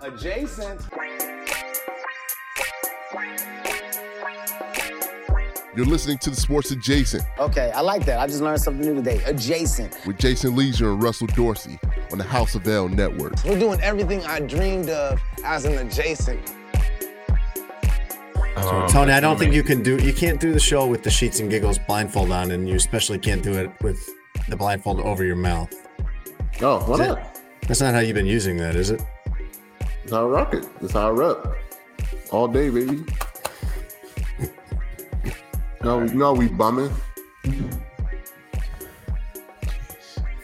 Adjacent. You're listening to the Sports Adjacent. Okay, I like that. I just learned something new today. Adjacent. With Jason Leisure and Russell Dorsey on the House of L Network. We're doing everything I dreamed of as an adjacent. Tony, I don't think you can't do the show with the Sheets and Giggles blindfold on, and you especially can't do it with the blindfold over your mouth. Oh, what up? That's not how you've been using that, is it? It's how I rock it. It's how I rep. All day, baby. No, we bumming.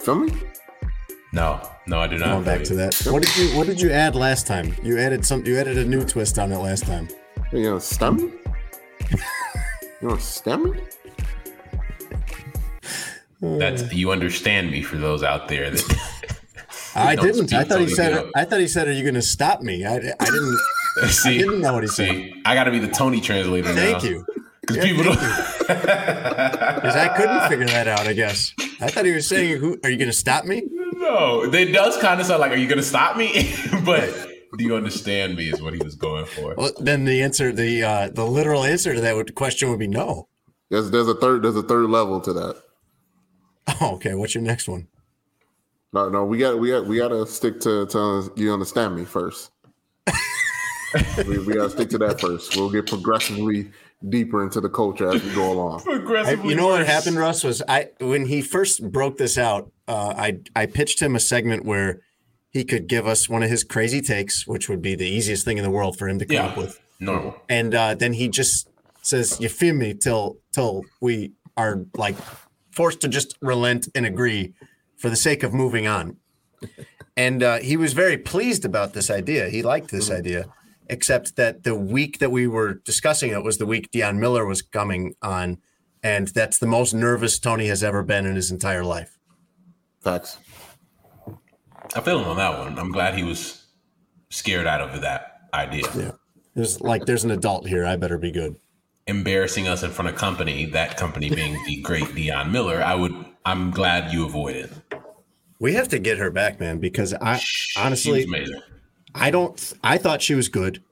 Feel me? No, I do not. Going back to that. What did you add last time? You added a new twist on it last time. You know, stomach? You know, stomach? You understand me for those out there that I didn't. I thought he said, "Are you going to stop me?" I didn't. See, I didn't know what he said. I got to be the Tony translator. Thank you. Because people don't. Because I couldn't figure that out. I guess I thought he was saying, "Are you going to stop me?" No, it does kind of sound like, "Are you going to stop me?" But do you understand me? Is what he was going for. Well, then the answer, the literal answer to that question would be no. There's a third level to that. Oh, okay. What's your next one? No, we gotta stick to you understand me first. we gotta stick to that first. We'll get progressively deeper into the culture as we go along. What happened, Russ, was when he first broke this out, I pitched him a segment where he could give us one of his crazy takes, which would be the easiest thing in the world for him to come up with. Normal. And then he just says, "You feel me?" till we are like forced to just relent and agree, for the sake of moving on. And he was very pleased about this idea. He liked this idea, except that the week that we were discussing it was the week Dion Miller was coming on, and that's the most nervous Tony has ever been in his entire life. Facts. I feel him on that one. I'm glad he was scared out of that idea. Yeah. There's an adult here. I better be good. Embarrassing us in front of company, that company being the great Dion Miller, I'm glad you avoided. We have to get her back, man, because honestly, I thought she was good.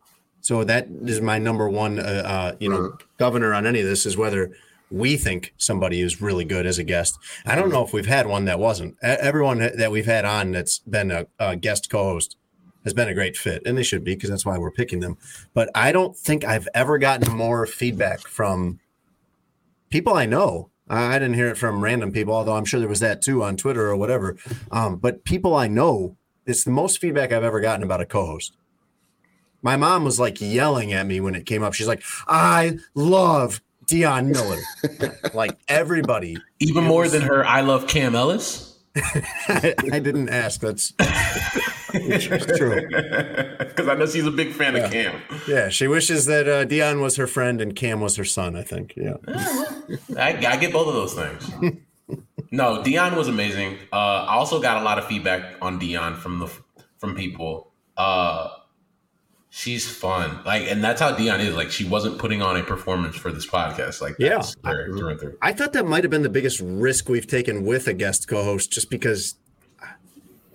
So that is my number one, governor on any of this is whether we think somebody is really good as a guest. I don't know if we've had one that wasn't. Everyone that we've had on that's been a guest co-host has been a great fit, and they should be, because that's why we're picking them. But I don't think I've ever gotten more feedback from people I know. I didn't hear it from random people, although I'm sure there was that too on Twitter or whatever. But people I know, it's the most feedback I've ever gotten about a co-host. My mom was like yelling at me when it came up. She's like, "I love Dion Miller." Like everybody. Even more than her, "I love Cam Ellis." I didn't ask. That's true. Because I know she's a big fan of Cam. Yeah, she wishes that Dion was her friend and Cam was her son, I think. Yeah. I get both of those things. No, Dion was amazing. I also got a lot of feedback on Dion from people. She's fun. And that's how Dion is. She wasn't putting on a performance for this podcast. I thought that might have been the biggest risk we've taken with a guest co-host, just because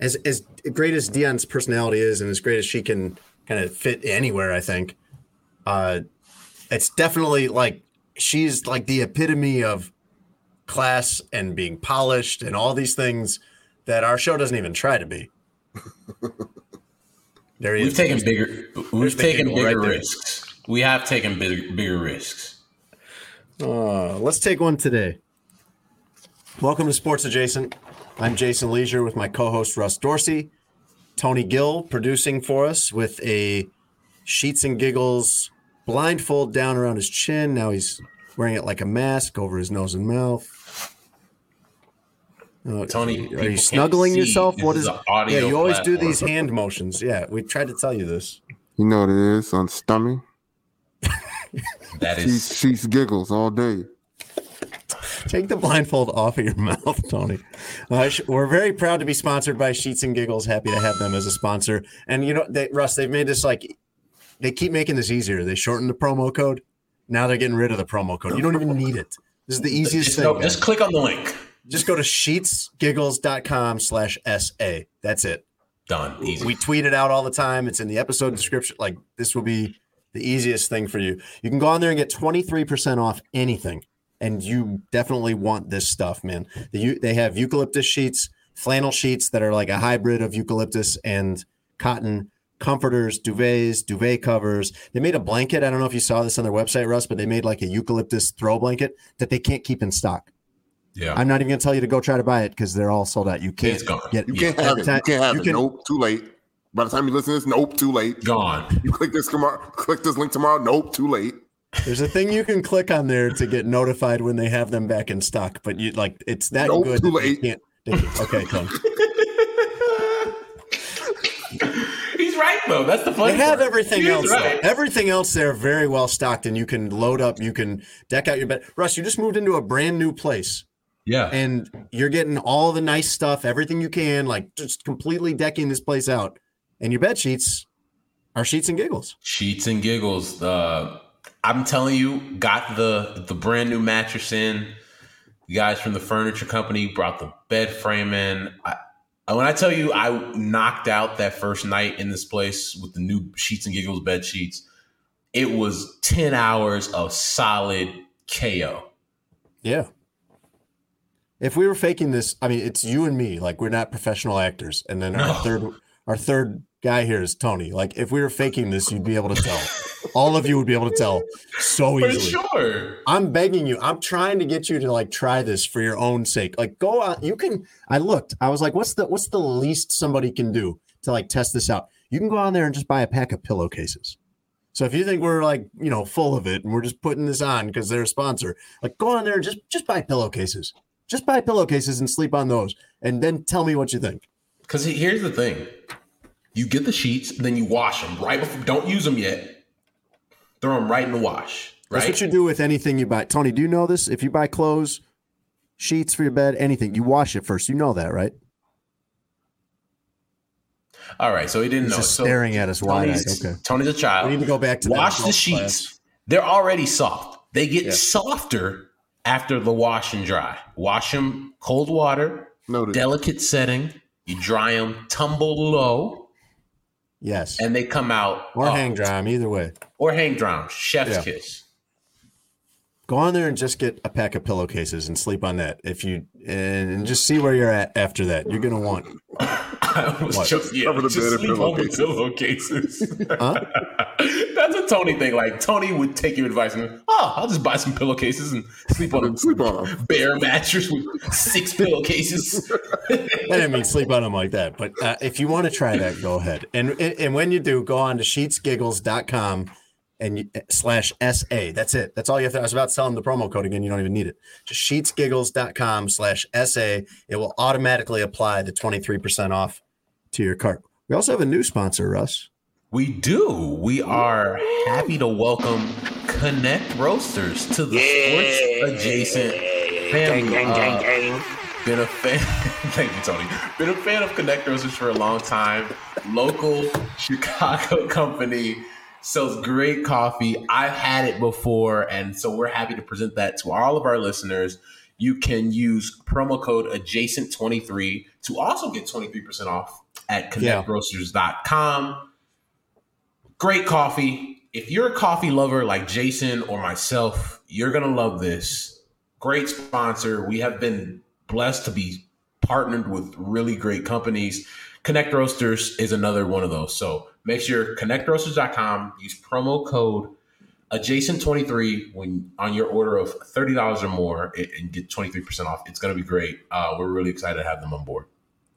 as great as Dion's personality is and as great as she can kind of fit anywhere, I think, it's definitely she's the epitome of class and being polished and all these things that our show doesn't even try to be. We have taken bigger risks. Let's take one today. Welcome to Sports Adjacent. I'm Jason Leisure with my co-host Russ Dorsey. Tony Gill producing for us with a Sheets and Giggles blindfold down around his chin. Now he's wearing it like a mask over his nose and mouth. Tony, are you snuggling yourself? What is? Yeah, you always do these hand motions. Yeah, we tried to tell you this. You know what it is on stomach. That is she's giggles all day. Take the blindfold off of your mouth, Tony. We're very proud to be sponsored by Sheets and Giggles. Happy to have them as a sponsor. And you know, Russ, they've made this they keep making this easier. They shortened the promo code. Now they're getting rid of the promo code. You don't even need it. This is the easiest thing. No, just click on the link. Just go to sheetsgiggles.com/SA. That's it. Done. Easy. We tweet it out all the time. It's in the episode description. This will be the easiest thing for you. You can go on there and get 23% off anything. And you definitely want this stuff, man. They have eucalyptus sheets, flannel sheets that are like a hybrid of eucalyptus and cotton, comforters, duvets, duvet covers. They made a blanket. I don't know if you saw this on their website, Russ, but they made like a eucalyptus throw blanket that they can't keep in stock. Yeah, I'm not even going to tell you to go try to buy it because they're all sold out. You can't get it. You can't have it. You can't have it. Nope, too late. By the time you listen to this, nope, too late. Gone. You click this link tomorrow. Nope, too late. There's a thing you can click on there to get notified when they have them back in stock, but you it's that nope, good. Too late. You can't. Okay, come. He's right though. That's the funny. They have everything else. Right. Everything else there very well stocked, and you can load up. You can deck out your bed. Russ, you just moved into a brand new place. Yeah, and you're getting all the nice stuff, everything you can, just completely decking this place out. And your bed sheets are Sheets and Giggles. Sheets and Giggles. I'm telling you, got the brand new mattress in. The guys from the furniture company brought the bed frame in. When I tell you, I knocked out that first night in this place with the new Sheets and Giggles bed sheets. It was 10 hours of solid KO. Yeah. If we were faking this, I mean, it's you and me. We're not professional actors. And then our third guy here is Tony. If we were faking this, you'd be able to tell. All of you would be able to tell so easily. For sure. I'm begging you. I'm trying to get you to try this for your own sake. Go on. You can. I looked. I was like, what's the least somebody can do to test this out? You can go on there and just buy a pack of pillowcases. So if you think we're full of it and we're just putting this on because they're a sponsor, go on there and just buy pillowcases. Just buy pillowcases and sleep on those, and then tell me what you think. Because here's the thing. You get the sheets, and then you wash them right before. Don't use them yet. Throw them right in the wash. Right? That's what you do with anything you buy. Tony, do you know this? If you buy clothes, sheets for your bed, anything, you wash it first. You know that, right? All right, so he didn't know. He's staring at us wide-eyed. Okay. Tony's a child. We need to go back to that. Wash the sheets. They're already soft. They get softer after the wash and dry. Wash them cold water, delicate setting. You dry them, tumble low. Yes. And they come out. Or hang dry them, either way. Or hang dry them. Chef's kiss. Go on there and just get a pack of pillowcases and sleep on that. And just see where you're at after that. You're going to want. I almost just sleep on the pillowcases. Huh? That's a Tony thing. Tony would take your advice and, I'll just buy some pillowcases and sleep on them. Bare mattress with 6 pillowcases. I didn't mean sleep on them like that. But if you want to try that, go ahead. And when you do, go on to sheetsgiggles.com. And /SA. That's it. That's all you have to. I was about to tell them the promo code again. You don't even need it. Just sheetsgiggles.com/SA. It will automatically apply the 23% off to your cart. We also have a new sponsor, Russ. We do. We are happy to welcome Connect Roasters to the Sports Adjacent family. Been a fan. Thank you, Tony. Been a fan of Connect Roasters for a long time. Local Chicago company. Sells great coffee. I've had it before, and so we're happy to present that to all of our listeners. You can use promo code adjacent23 to also get 23% off at connectroasters.com. Great coffee. If you're a coffee lover like Jason or myself, you're going to love this. Great sponsor. We have been blessed to be partnered with really great companies. Connect Roasters is another one of those. So make sure connectroasters.com, use promo code adjacent23 on your order of $30 or more and get 23% off. It's going to be great. We're really excited to have them on board.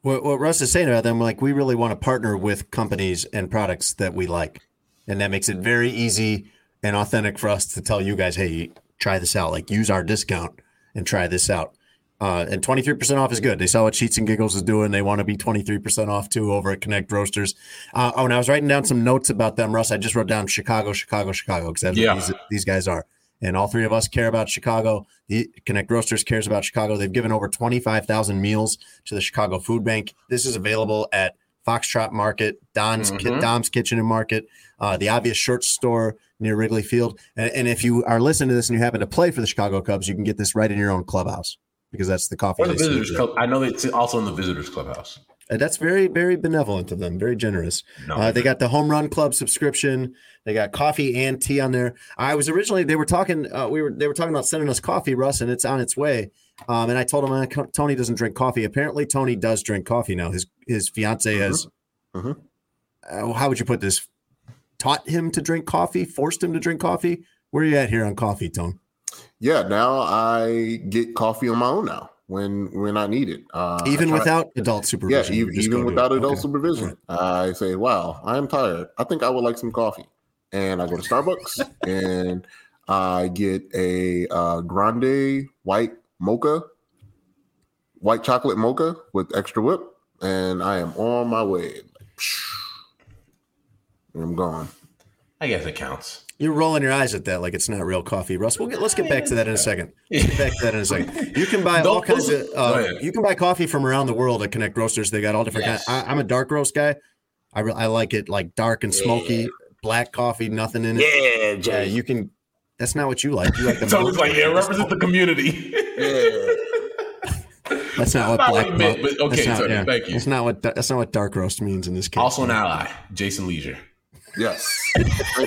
What Russ is saying about them, we really want to partner with companies and products that we like. And that makes it very easy and authentic for us to tell you guys, hey, try this out. Use our discount and try this out. And 23% off is good. They saw what Sheets and Giggles is doing. They want to be 23% off, too, over at Connect Roasters. And I was writing down some notes about them, Russ. I just wrote down Chicago, because that's what these guys are. And all three of us care about Chicago. The Connect Roasters cares about Chicago. They've given over 25,000 meals to the Chicago Food Bank. This is available at Foxtrot Market, Dom's Kitchen and Market, the obvious shirt store near Wrigley Field. And if you are listening to this and you happen to play for the Chicago Cubs, you can get this right in your own clubhouse, because that's the coffee. The visitors club. I know it's also in the visitors clubhouse. That's very, very benevolent of them. Very generous. No. They got the Home Run Club subscription. They got coffee and tea on there. They were talking about sending us coffee, Russ, and it's on its way. And I told him Tony doesn't drink coffee. Apparently, Tony does drink coffee now. His fiance has. Uh-huh. How would you put this? Taught him to drink coffee. Forced him to drink coffee. Where are you at here on coffee, Tone? Yeah, now I get coffee on my own now. When I need it, even without adult supervision. Yeah, even without adult supervision, I say, "Wow, I am tired. I think I would like some coffee." And I go to Starbucks and I get a grande white chocolate mocha with extra whip, and I am on my way. And I'm gone. I guess it counts. You're rolling your eyes at that like it's not real coffee, Russ. Let's get back to that in a second. You can buy all kinds of you can buy coffee from around the world at Connect Roasters. They got all different kinds. I'm a dark roast guy. I like it like dark and smoky, black coffee, nothing in it. Yeah, you can. That's not what you like. You like the. Tony's like, yeah, represent the community. That's not what black. But okay, thank you. That's not what dark roast means in this case. Also, an ally, Jason Leisure. Yes. But go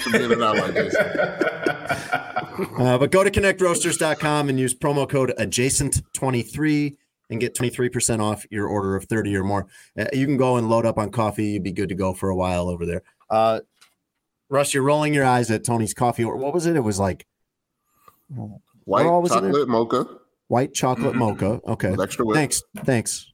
to connectroasters.com and use promo code adjacent23 and get 23% off your order of 30 or more. You can go and load up on coffee. You'd be good to go for a while over there. Russ, you're rolling your eyes at Tony's coffee. What was it? It was like white chocolate mocha. Okay. With extra whip. Thanks.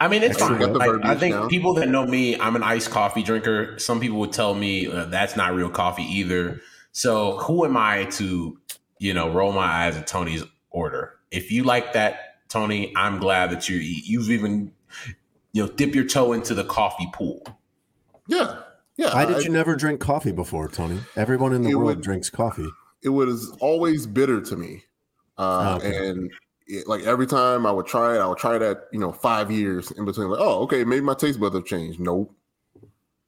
I mean, it's fine. I think people that know me, I'm an iced coffee drinker. Some people would tell me that's not real coffee either. So who am I to, roll my eyes at Tony's order? If you like that, Tony, I'm glad that you've even, dip your toe into the coffee pool. Yeah. Yeah. Why did you never drink coffee before, Tony? Everyone in the world drinks coffee. It was always bitter to me. And every time I would try it at 5 years in between. Like, oh, okay, maybe my taste buds have changed. Nope.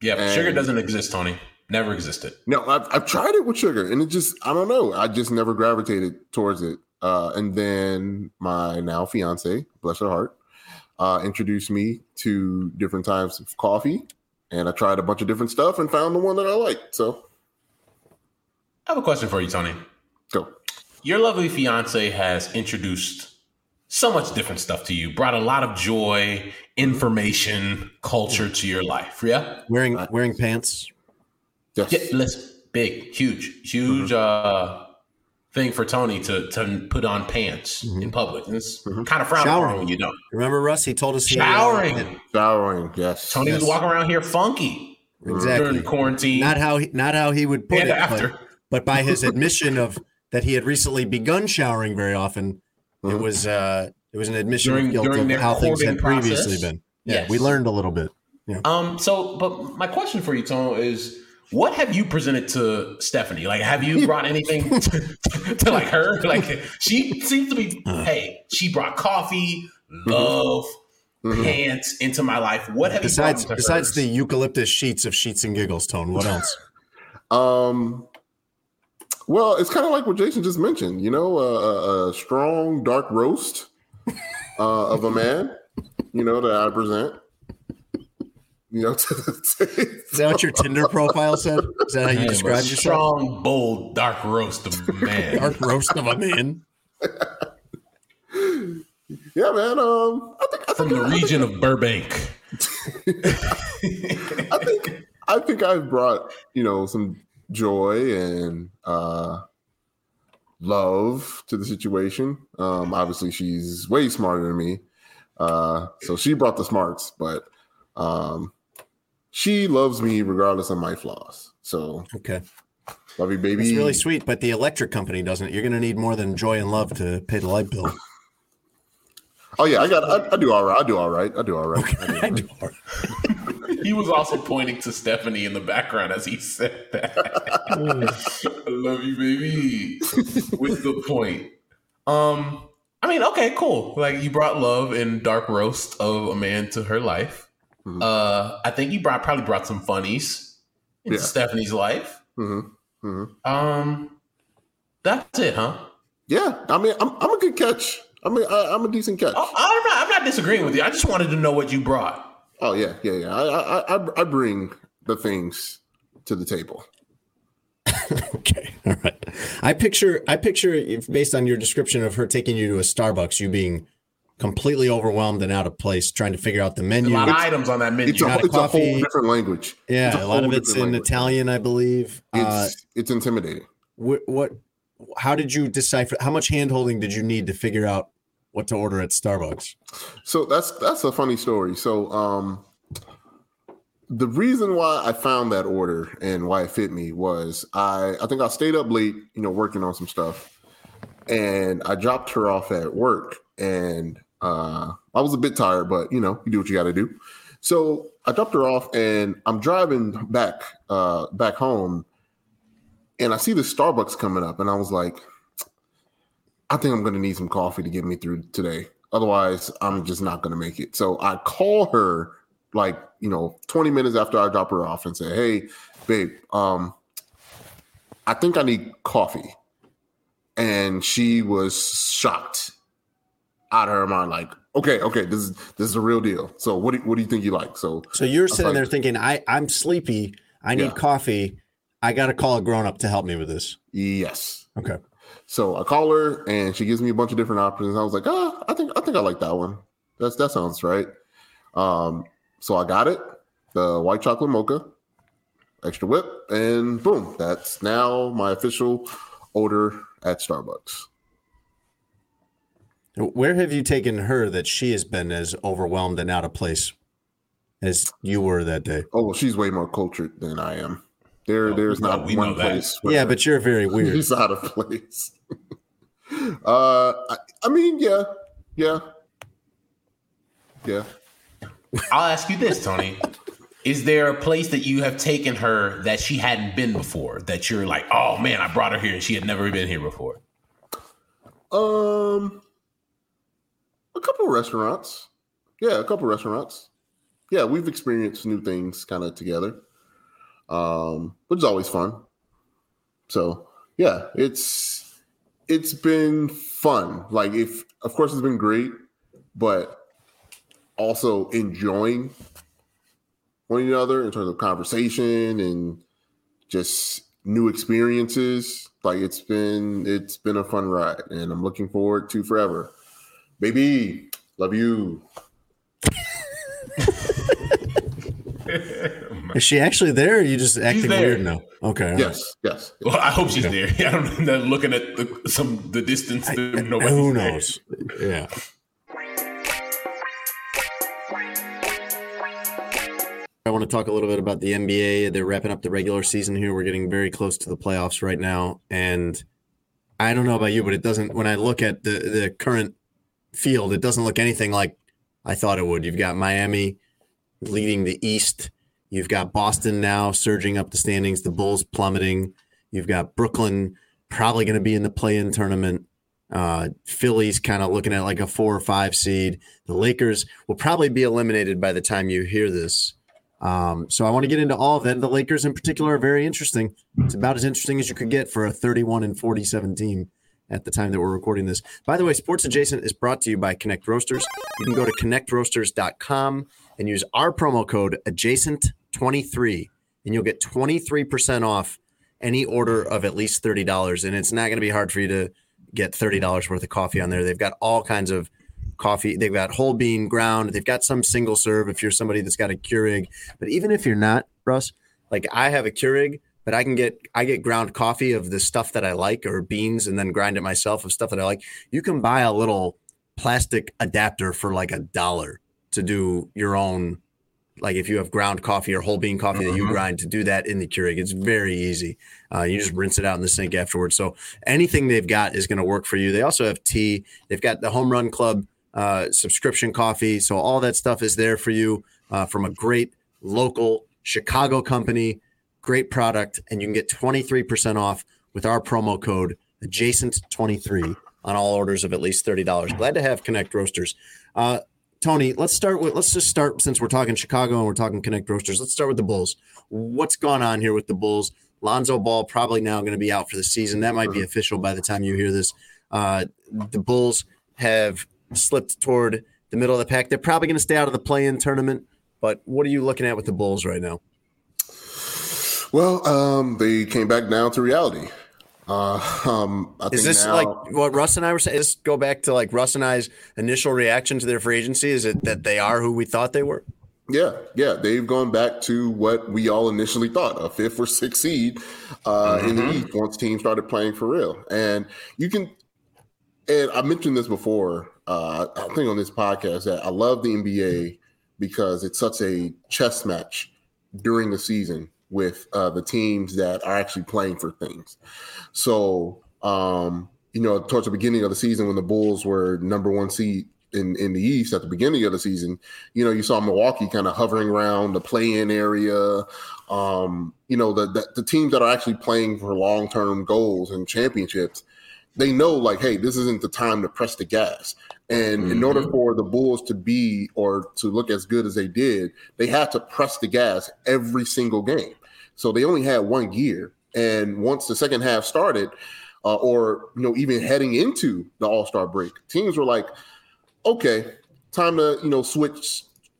Yeah, but sugar doesn't exist, Tony. Never existed. No, I've tried it with sugar, and it just, I don't know. I just never gravitated towards it. And then my now fiance, bless her heart, introduced me to different types of coffee, and I tried a bunch of different stuff and found the one that I liked. So, I have a question for you, Tony. Go. Your lovely fiance has introduced so much different stuff to you, brought a lot of joy, information, culture to your life. Yeah. Wearing pants. Yes. Yeah, big, huge thing for Tony to put on pants in public. And it's kind of frowned upon when you don't. Remember, Russ, he told us. Showering. Yes. Tony was walking around here funky. Exactly. During quarantine. Not how he would put it after. But by his admission of that he had recently begun showering very often. It was an admission of guilt of how things had previously been. Yeah, yes. We learned a little bit. Yeah. But my question for you, Tono, is what have you presented to Stephanie? Like, have you brought anything to like her? Like, she seems to be. Hey, she brought coffee, love, pants into my life. What have you brought besides the eucalyptus sheets of Sheets and Giggles, Tone? What else? Well, it's kind of like what Jason just mentioned, a strong dark roast of a man, that I present. Is that what your Tinder profile said? Is that how you described yourself? Strong, bold, dark roast of a man. Dark roast of a man. Yeah, man. I think from the region of Burbank. I think I've brought some joy and love to the situation. Obviously she's way smarter than me, so she brought the smarts, but she loves me regardless of my flaws. So okay, love you, baby. It's really sweet, but the electric company doesn't. You're gonna need more than joy and love to pay the light bill. Oh yeah, I do all right. He was also pointing to Stephanie in the background as he said that. I love you, baby. With the point. I mean, okay, cool. Like, you brought love and dark roast of a man to her life. Mm-hmm. I think you probably brought some funnies into Stephanie's life. Mm-hmm. Mm-hmm. That's it, huh? Yeah. I mean, I'm a good catch. I mean, I'm a decent catch. Oh, I'm not disagreeing with you. I just wanted to know what you brought. Oh yeah. I bring the things to the table. Okay, all right. I picture if, based on your description of her taking you to a Starbucks, you being completely overwhelmed and out of place, trying to figure out the menu. There's a lot of items on that menu. It's a whole different language. Yeah, a lot of it's in language. Italian, I believe. It's intimidating. What? How did you decipher? How much hand-holding did you need to figure out what to order at Starbucks? So that's a funny story. So the reason why I found that order and why it fit me was I think I stayed up late, working on some stuff, and I dropped her off at work, and I was a bit tired, but you do what you got to do. So I dropped her off, and I'm driving back home, and I see the Starbucks coming up, and I was like, I think I'm going to need some coffee to get me through today. Otherwise, I'm just not going to make it. So I call her 20 minutes after I drop her off and say, hey, babe, I think I need coffee. And she was shocked out of her mind. Like, okay, this is the real deal. So what do you think you like? So you're sitting there thinking, I'm sleepy. I need coffee. I got to call a grown-up to help me with this. Yes. Okay. So I call her, and she gives me a bunch of different options. I was like, I think I like that one. That sounds right. So I got it, the white chocolate mocha, extra whip, and boom, that's now my official order at Starbucks. Where have you taken her that she has been as overwhelmed and out of place as you were that day? Oh, well, she's way more cultured than I am. There's not one place. Yeah, but you're very weird. He's out of place. I mean, yeah. I'll ask you this, Tony. Is there a place that you have taken her that she hadn't been before that you're like, oh man, I brought her here and she had never been here before? A couple of restaurants. Yeah, a couple of restaurants. Yeah, we've experienced new things kind of together. Which is always fun. So yeah, it's been fun. Like, if of course it's been great, but also enjoying one another in terms of conversation and just new experiences. Like, it's been a fun ride, and I'm looking forward to forever. Baby, love you. Is she actually there, or are you just acting weird now? Okay. Yes. Well, I hope she's there. Yeah, I'm not looking at the distance. Who knows? There. Yeah. I want to talk a little bit about the NBA. They're wrapping up the regular season here. We're getting very close to the playoffs right now. And I don't know about you, but it doesn't – when I look at the current field, it doesn't look anything like I thought it would. You've got Miami leading the East. You've got Boston now surging up the standings, the Bulls plummeting. You've got Brooklyn probably going to be in the play-in tournament. Philly's kind of looking at like a 4 or 5 seed. The Lakers will probably be eliminated by the time you hear this. So I want to get into all of that. The Lakers in particular are very interesting. It's about as interesting as you could get for a 31-47 team at the time that we're recording this. By the way, Sports Adjacent is brought to you by Connect Roasters. You can go to connectroasters.com and use our promo code adjacent23, and you'll get 23% off any order of at least $30. And it's not going to be hard for you to get $30 worth of coffee on there. They've got all kinds of coffee. They've got whole bean ground. They've got some single serve if you're somebody that's got a Keurig. But even if you're not, Russ, like, I have a Keurig, but I get ground coffee of the stuff that I like, or beans, and then grind it myself of stuff that I like. You can buy a little plastic adapter for like $1 to do your own, like, if you have ground coffee or whole bean coffee that you grind, to do that in the Keurig. It's very easy. You just rinse it out in the sink afterwards. So anything they've got is going to work for you. They also have tea. They've got the Home Run Club subscription coffee. So all that stuff is there for you from a great local Chicago company, great product, and you can get 23% off with our promo code adjacent23 on all orders of at least $30. Glad to have Connect Roasters. Tony, let's just start since we're talking Chicago and we're talking Connect Roasters. Let's start with the Bulls. What's gone on here with the Bulls? Lonzo Ball probably now going to be out for the season. That might be official by the time you hear this. The Bulls have slipped toward the middle of the pack. They're probably going to stay out of the play-in tournament, but what are you looking at with the Bulls right now? Well, they came back down to reality. I think this now, like what Russ and I were saying? Just go back to like Russ and I's initial reaction to their free agency. Is it that they are who we thought they were? Yeah. They've gone back to what we all initially thought, a 5th or 6th seed in the East once teams started playing for real. And you can, and I mentioned this before, I think on this podcast, that I love the NBA because it's such a chess match during the season with the teams that are actually playing for things. So, you know, towards the beginning of the season when the Bulls were number 1 seed in the East at the beginning of the season, you know, you saw Milwaukee kind of hovering around the play-in area. You know, the teams that are actually playing for long-term goals and championships, they know like, hey, this isn't the time to press the gas. And in order for the Bulls to be or to look as good as they did, they had to press the gas every single game. So they only had one year. And once the second half started or, you know, even heading into the All-Star break, teams were like, okay, time to, you know, flip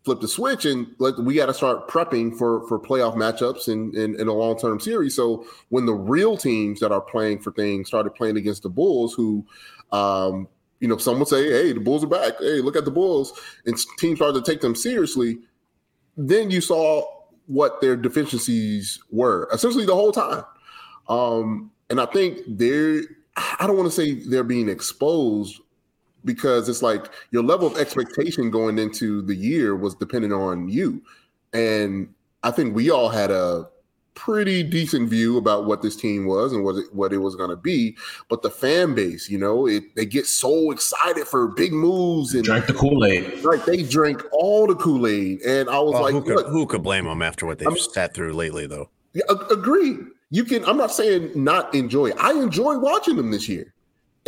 the switch, and we got to start prepping for playoff matchups in a long-term series. So when the real teams that are playing for things started playing against the Bulls, who, you know, some would say, hey, the Bulls are back. Hey, look at the Bulls. And teams started to take them seriously. Then you saw what their deficiencies were essentially the whole time. And I think I don't want to say they're being exposed, because it's like your level of expectation going into the year was dependent on you. And I think we all had a pretty decent view about what this team was and what it was going to be. But the fan base, you know, they get so excited for big moves. And drank the Kool-Aid. Like they drank all the Kool-Aid. And I was who could blame them after what they've sat through lately, though? Yeah, agreed. I'm not saying not enjoy. I enjoy watching them this year.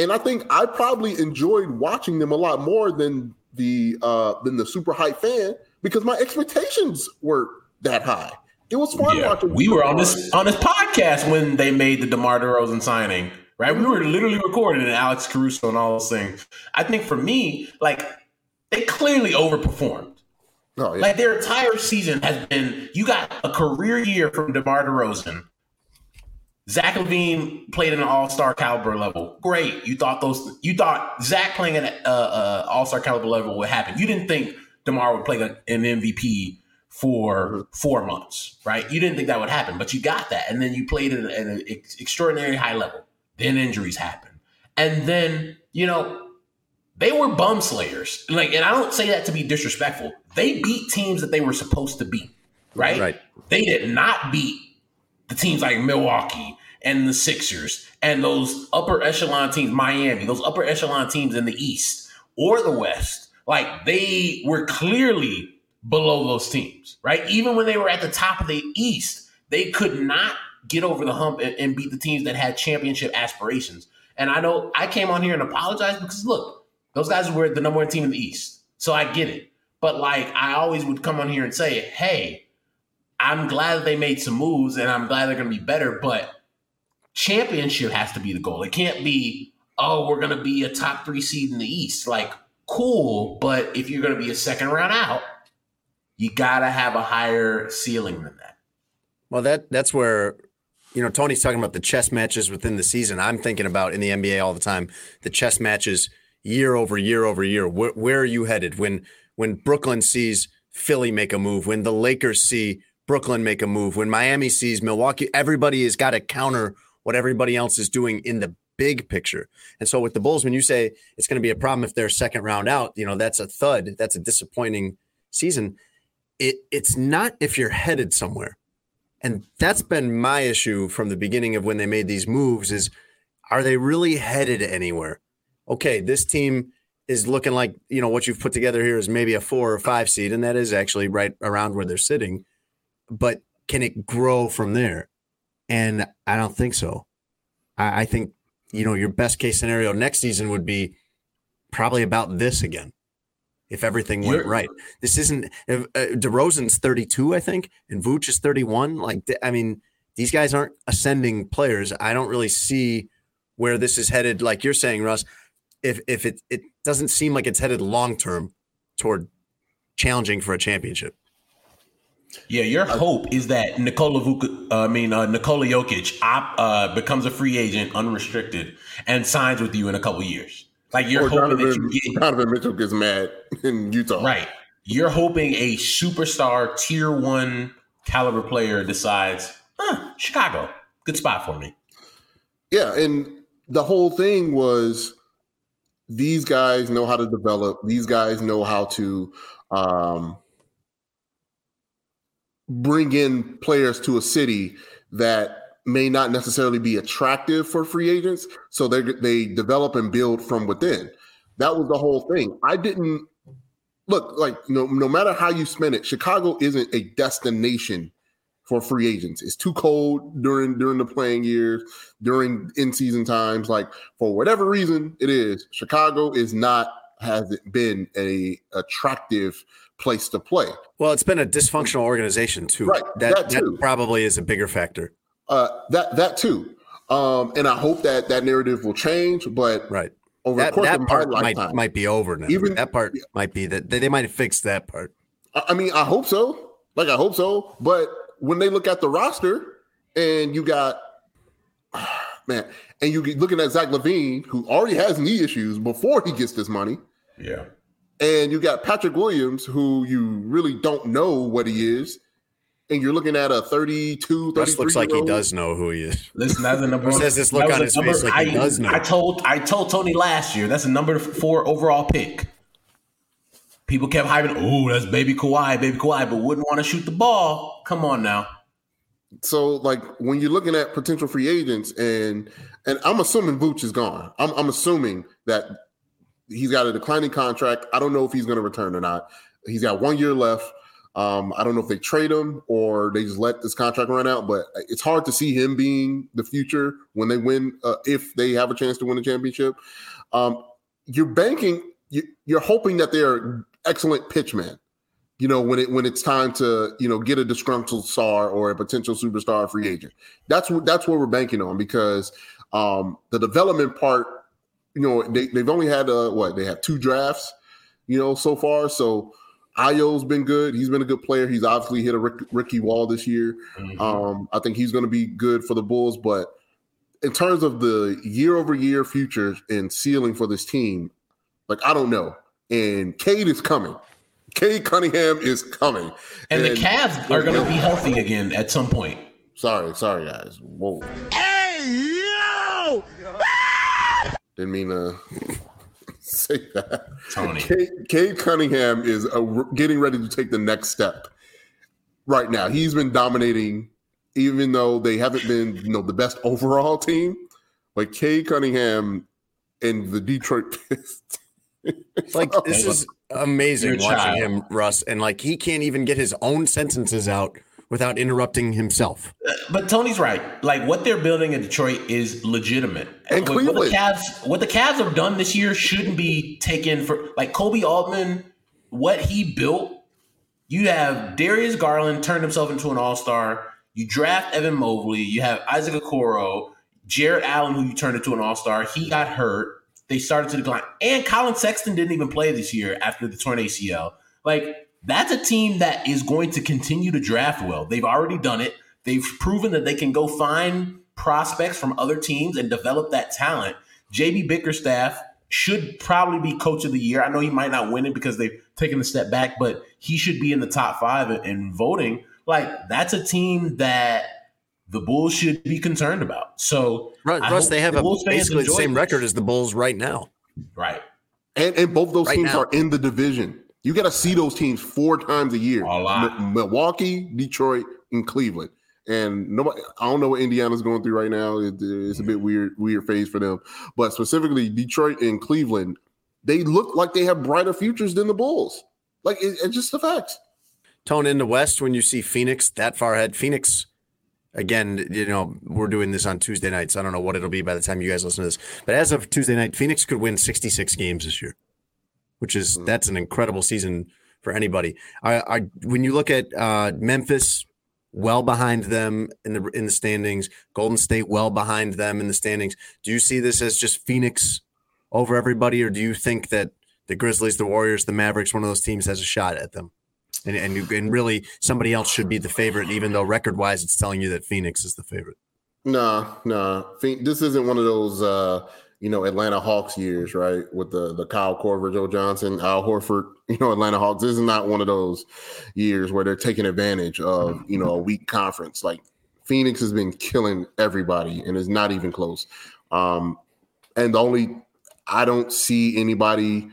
And I think I probably enjoyed watching them a lot more than the super hype fan, because my expectations were that high. It was fun watching. We were on this podcast when they made the DeMar DeRozan signing, right? We were literally recording and Alex Caruso and all those things. I think for me, like, they clearly overperformed. Oh, yeah. Like their entire season has been, you got a career year from DeMar DeRozan. Zach LaVine played at an all-star caliber level. Great. You thought Zach playing at an all-star caliber level would happen. You didn't think DeMar would play an MVP for 4 months, right? You didn't think that would happen, but you got that. And then you played at an extraordinary high level. Then injuries happen. And then, you know, they were bum slayers. Like, and I don't say that to be disrespectful. They beat teams that they were supposed to beat, right? They did not beat the teams like Milwaukee and the Sixers and those upper echelon teams, Miami, those upper echelon teams in the East or the West. Like, they were clearly below those teams, right? Even when they were at the top of the East, they could not get over the hump and beat the teams that had championship aspirations. And I know I came on here and apologized because, look, those guys were the number 1 team in the East. So I get it. But, like, I always would come on here and say, hey, I'm glad that they made some moves, and I'm glad they're going to be better, but championship has to be the goal. It can't be, oh, we're going to be a top 3 seed in the East. Like, cool, but if you're going to be a second round out, you got to have a higher ceiling than that. Well, that's where, you know, Tony's talking about the chess matches within the season. I'm thinking about in the NBA all the time, the chess matches year over year over year. Where are you headed? When Brooklyn sees Philly make a move, when the Lakers see Brooklyn make a move, when Miami sees Milwaukee, everybody has got to counter what everybody else is doing in the big picture. And so with the Bulls, when you say it's going to be a problem if they're second round out, you know, that's a thud. That's a disappointing season. It's not if you're headed somewhere. And that's been my issue from the beginning of when they made these moves is, are they really headed anywhere? Okay, this team is looking like, you know, what you've put together here is maybe a 4 or 5 seed, and that is actually right around where they're sitting. But can it grow from there? And I don't think so. I think, you know, your best case scenario next season would be probably about this again, if everything went right. This isn't DeRozan's 32, I think, and Vooch is 31. Like, I mean, these guys aren't ascending players. I don't really see where this is headed. Like you're saying, Russ, if it doesn't seem like it's headed long term toward challenging for a championship. Yeah, your hope is that Nikola Jokic becomes a free agent, unrestricted, and signs with you in a couple years. Like you're hoping that you get Donovan Mitchell gets mad in Utah, right? You're hoping a superstar, tier one caliber player decides, Chicago, good spot for me. Yeah, and the whole thing was these guys know how to develop. These guys know how to bring in players to a city that may not necessarily be attractive for free agents. So they develop and build from within. That was the whole thing. I didn't look like no matter how you spend it, Chicago isn't a destination for free agents. It's too cold during the playing years, during in-season times. Like for whatever reason it is, Chicago hasn't been a attractive place to play. Well, it's been a dysfunctional organization too. Right, that probably is a bigger factor. That too. And I hope that narrative will change. But right over the course that of part my lifetime, might be over now. Even that part might be that they might have fixed that part. I mean, I hope so. Like I hope so. But when they look at the roster, and you got and you looking at Zach LaVine, who already has knee issues before he gets this money. Yeah. And you got Patrick Williams, who you really don't know what he is. And you're looking at a 32, 33. This looks like he does know who he is. Listen, that's a number. He says this look on his face like he does know. I told Tony last year, that's a number 4 overall pick. People kept hyping, oh, that's baby Kawhi, but wouldn't want to shoot the ball. Come on now. So, like, when you're looking at potential free agents, and I'm assuming Vooch is gone. I'm assuming that he's got a declining contract. I don't know if he's going to return or not. He's got 1 year left. I don't know if they trade him or they just let this contract run out, but it's hard to see him being the future when they win, if they have a chance to win a championship. You're banking, you're hoping that they're excellent pitchmen, you know, when it's time to, you know, get a disgruntled star or a potential superstar free agent. That's what we're banking on, because the development part, you know, they've only had they have 2 drafts, you know, so far. So Ayo's been good. He's been a good player. He's obviously hit a Ricky Wall this year. Mm-hmm. I think he's going to be good for the Bulls. But in terms of the year-over-year future and ceiling for this team, like, I don't know. And Cade is coming. Cade Cunningham is coming. And the Cavs are going to be healthy again at some point. Sorry, guys. Whoa. Hey, yo! Didn't mean to say that. Tony. Cade Cunningham is getting ready to take the next step right now. He's been dominating, even though they haven't been, you know, the best overall team. But Cade Cunningham and the Detroit Pistons. Like, this is amazing watching him, Russ. And, like, he can't even get his own sentences out without interrupting himself. But Tony's right. Like, what they're building in Detroit is legitimate. And Cleveland. What the Cavs have done this year shouldn't be taken for, like, Kobe Altman, what he built. You have Darius Garland turned himself into an all-star. You draft Evan Mobley. You have Isaac Okoro, Jared Allen, who you turned into an all-star. He got hurt. They started to decline. And Colin Sexton didn't even play this year after the torn ACL. Like, that's a team that is going to continue to draft well. They've already done it. They've proven that they can go find prospects from other teams and develop that talent. J.B. Bickerstaff should probably be coach of the year. I know he might not win it because they've taken a step back, but he should be in the top 5 in voting. Like, that's a team that the Bulls should be concerned about. So, Russ, they have basically the same record as the Bulls right now. Right. And both those teams are in the division. You got to see those teams 4 times a year. Milwaukee, Detroit, and Cleveland. And nobody, I don't know what Indiana's going through right now. It's a bit weird phase for them. But specifically Detroit and Cleveland, They look like they have brighter futures than the Bulls. Like, it's just the facts. Tone in the West when you see Phoenix that far ahead. Phoenix, again, you know, we're doing this on Tuesday nights. I don't know what it'll be by the time you guys listen to this. But as of Tuesday night, Phoenix could win 66 games this year, which is that's an incredible season for anybody. I when you look at Memphis, well behind them in the standings. Golden State, well behind them in the standings. Do you see this as just Phoenix over everybody, or do you think that the Grizzlies, the Warriors, the Mavericks, one of those teams has a shot at them? And really somebody else should be the favorite, even though record-wise it's telling you that Phoenix is the favorite. Nah. This isn't one of those, Atlanta Hawks years, right, with the Kyle Korver, Joe Johnson, Al Horford, Atlanta Hawks. This is not one of those years where they're taking advantage of, a weak conference. Like, Phoenix has been killing everybody, and it's not even close. I don't see anybody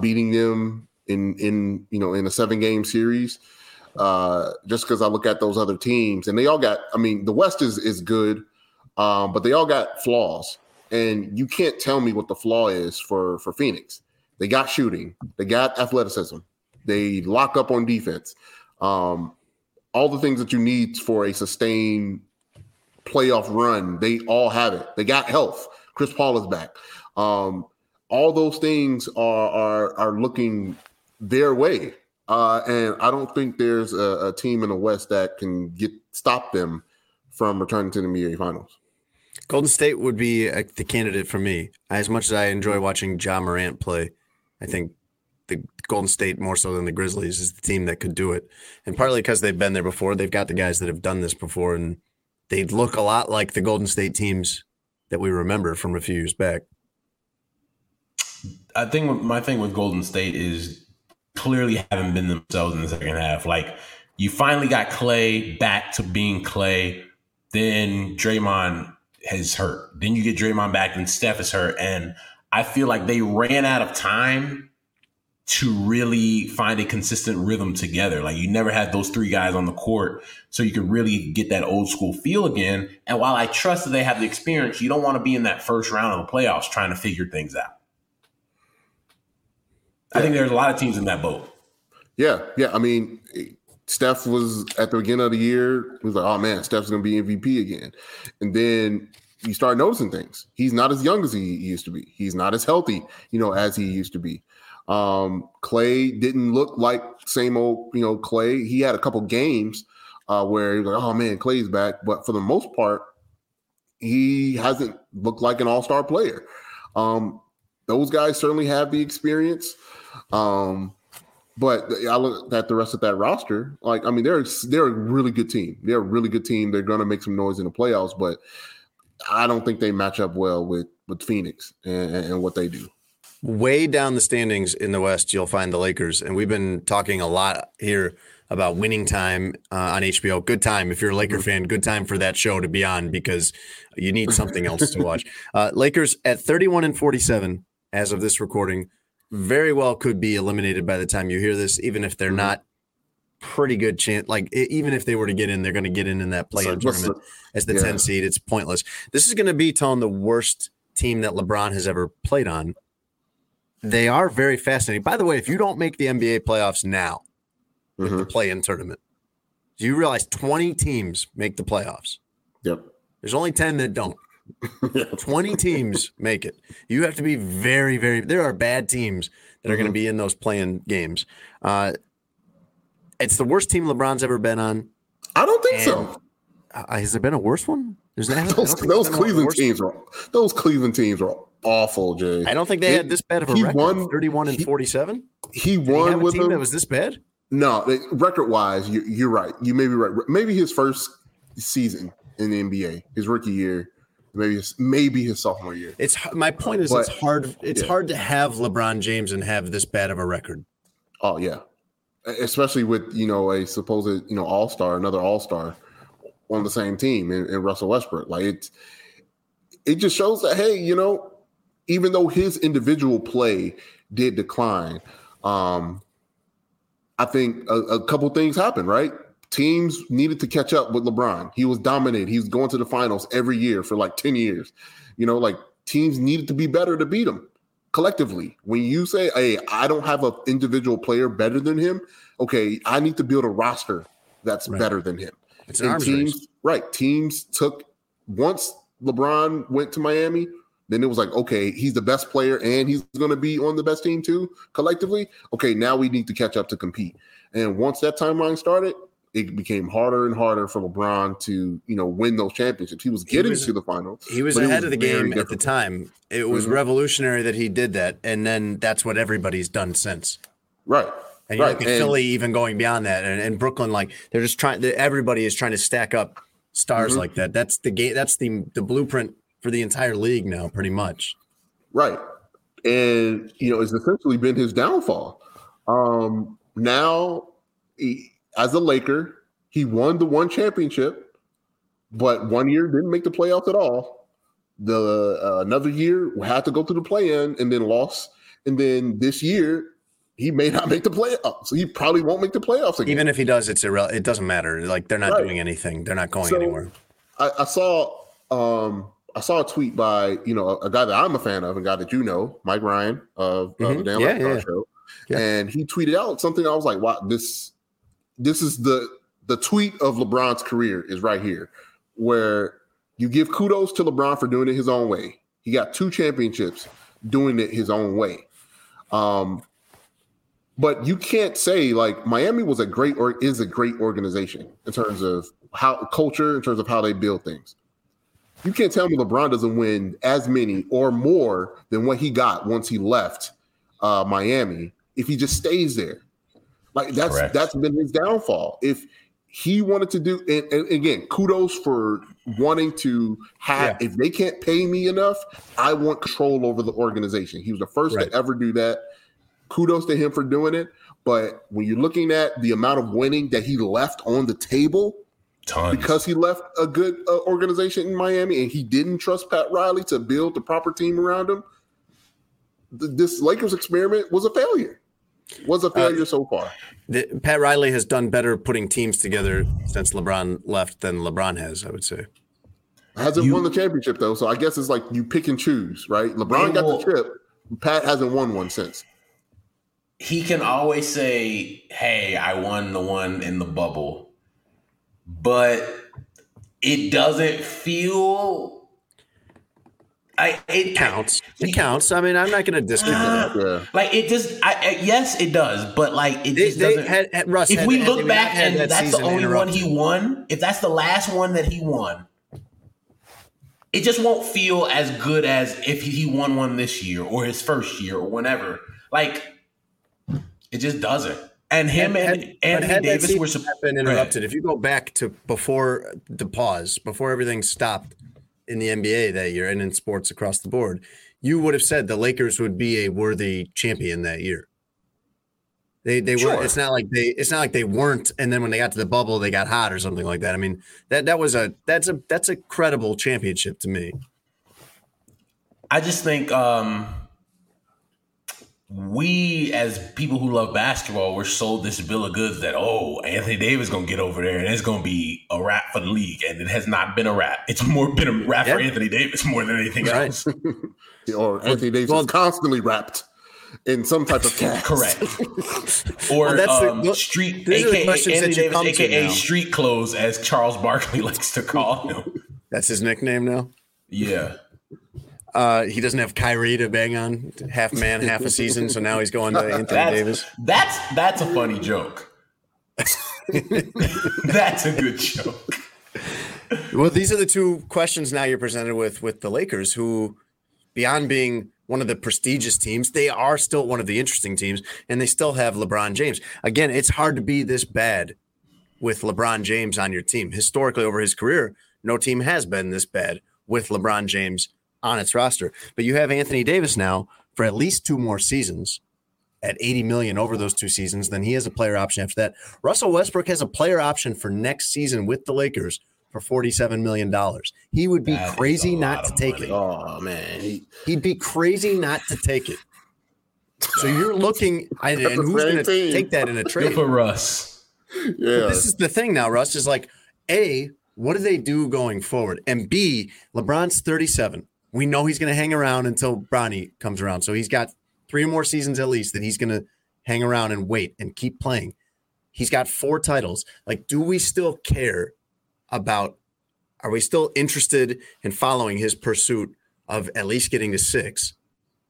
beating them in a 7-game series, just because I look at those other teams and they all got. I mean, the West is good, but they all got flaws, and you can't tell me what the flaw is for Phoenix. They got shooting, they got athleticism, they lock up on defense, all the things that you need for a sustained playoff run. They all have it. They got health. Chris Paul is back. All those things are looking their way, and I don't think there's a team in the West that can stop them from returning to the NBA Finals. Golden State would be the candidate for me. As much as I enjoy watching Ja Morant play, I think the Golden State, more so than the Grizzlies, is the team that could do it, and partly because they've been there before. They've got the guys that have done this before, and they look a lot like the Golden State teams that we remember from a few years back. I think my thing with Golden State is clearly haven't been themselves in the second half. Like, you finally got Klay back to being Klay. Then Draymond has hurt. Then you get Draymond back and Steph is hurt. And I feel like they ran out of time to really find a consistent rhythm together. Like, you never had those three guys on the court, so you could really get that old school feel again. And while I trust that they have the experience, you don't want to be in that first round of the playoffs trying to figure things out. I think there's a lot of teams in that boat. Yeah. I mean, Steph was at the beginning of the year, was like, oh man, Steph's going to be MVP again. And then you start noticing things. He's not as young as he used to be. He's not as healthy, as he used to be. Klay didn't look like same old, Klay. He had a couple games where he was like, oh man, Klay's back. But for the most part, he hasn't looked like an all-star player. Those guys certainly have the experience. But I look at the rest of that roster. Like, I mean, they're a really good team. They're a really good team. They're going to make some noise in the playoffs, but I don't think they match up well with Phoenix and what they do. Way down the standings in the West, you'll find the Lakers. And we've been talking a lot here about Winning Time on HBO. Good time. If you're a Laker fan, good time for that show to be on because you need something else to watch. Lakers at 31-47. As of this recording, very well could be eliminated by the time you hear this, even if they're not. Pretty good chance. Like, even if they were to get in, they're going to get in that play-in tournament as the 10 seed. It's pointless. This is going to be, Tone, the worst team that LeBron has ever played on. They are very fascinating. By the way, if you don't make the NBA playoffs now with the play-in tournament, do you realize 20 teams make the playoffs? Yep. There's only 10 that don't. 20 teams make it. You have to be very, very. There are bad teams that are going to be in those play-in games. It's the worst team LeBron's ever been on. I don't think so. Has there been a worse one? There's not. Those Cleveland teams are. Those Cleveland teams are awful, Jay. I don't think they had this bad of a record. 31-47. He won with a team that was this bad. No, record-wise, you're right. You may be right. Maybe his first season in the NBA, his rookie year. Maybe his sophomore year. It's my point is it's hard. It's hard to have LeBron James and have this bad of a record. Oh yeah, especially with a supposed another all star on the same team and Russell Westbrook. Like it just shows that hey, even though his individual play did decline, I think a couple things happened, right? Teams needed to catch up with LeBron. He was dominant. He was going to the finals every year for like 10 years. Teams needed to be better to beat him. collectively. When you say, hey, I don't have an individual player better than him, okay, I need to build a roster that's better than him. It's an arms race. Right. Teams took – once LeBron went to Miami, then it was like, okay, he's the best player and he's going to be on the best team too collectively. Okay, now we need to catch up to compete. And once that timeline started, it became harder and harder for LeBron to, you know, win those championships. He was getting to the finals. He was ahead of the game at the time. It was revolutionary that he did that, and then that's what everybody's done since. Right. And you look at Philly even going beyond that, and Brooklyn, like they're just trying. Everybody is trying to stack up stars like that. That's the game. That's the blueprint for the entire league now, pretty much. Right, and you know, it's essentially been his downfall. Now, as a Laker, he won the one championship, but 1 year didn't make the playoffs at all. The another year had to go to the play-in and then lost, and then this year he may not make the playoffs. He probably won't make the playoffs again. Even if he does, it's irrelevant. It doesn't matter. Like they're not doing anything. They're not going anywhere. I saw a tweet by, you know, a guy that I'm a fan of, and guy that you know, Mike Ryan of the Dan Levitard Show, and he tweeted out something. I was like, wow, this is the tweet of LeBron's career is right here, where you give kudos to LeBron for doing it his own way. He got two championships doing it his own way. But you can't say, like, Miami was a great or is a great organization in terms of how culture, in terms of how they build things. You can't tell me LeBron doesn't win as many or more than what he got once he left Miami if he just stays there. Like that's been his downfall. If he wanted to do, and again, kudos for wanting to have. Yeah. If they can't pay me enough, I want control over the organization. He was the first to ever do that. Kudos to him for doing it. But when you're looking at the amount of winning that he left on the table, tons. Because he left a good organization in Miami and he didn't trust Pat Riley to build the proper team around him, this Lakers experiment was a failure. Was a failure so far. Pat Riley has done better putting teams together since LeBron left than LeBron has, I would say. Hasn't won the championship, though, so I guess it's like you pick and choose, right? LeBron got the chip. Pat hasn't won one since. He can always say, hey, I won the one in the bubble. But it doesn't feel... It counts. It counts. I mean, I'm not going to dispute that. Yeah. Like, it just... yes, it does. But, like, it just doesn't... If we look back and that's the only one he won, if that's the last one that he won, it just won't feel as good as if he won one this year or his first year or whenever. Like... It just doesn't. And him and Anthony Davis were interrupted. If you go back to before the pause, before everything stopped in the NBA that year and in sports across the board, you would have said the Lakers would be a worthy champion that year. They were. It's not like they weren't. And then when they got to the bubble, they got hot or something like that. I mean, that's a credible championship to me. I just think. We, as people who love basketball, were sold this bill of goods that, Anthony Davis is going to get over there and it's going to be a wrap for the league. And it has not been a wrap. It's been a wrap for Anthony Davis more than anything else. Or Anthony Davis is constantly wrapped in some type of cast. Correct. Or street, a.k.a. Anthony Davis, a.k.a. street clothes, as Charles Barkley likes to call him. That's his nickname now? Yeah. He doesn't have Kyrie to bang on, half man, half a season. So now he's going to Anthony Davis. That's a funny joke. That's a good joke. Well, these are the two questions now you're presented with the Lakers, who, beyond being one of the prestigious teams, they are still one of the interesting teams, and they still have LeBron James. Again, it's hard to be this bad with LeBron James on your team. Historically, over his career, no team has been this bad with LeBron James on its roster. But you have Anthony Davis now for at least two more seasons at $80 million over those two seasons. Then he has a player option after that. Russell Westbrook has a player option for next season with the Lakers for $47 million. He would be crazy not to take it. Oh man. He'd be crazy not to take it. So you're looking and who's going to take that in a trade? Good for Russ. Yeah. But this is the thing now, Russ, is like, A, what do they do going forward? And B, LeBron's 37. We know he's going to hang around until Bronny comes around. So he's got three more seasons at least that he's going to hang around and wait and keep playing. He's got four titles. Like, do we still care about, are we still interested in following his pursuit of at least getting to six?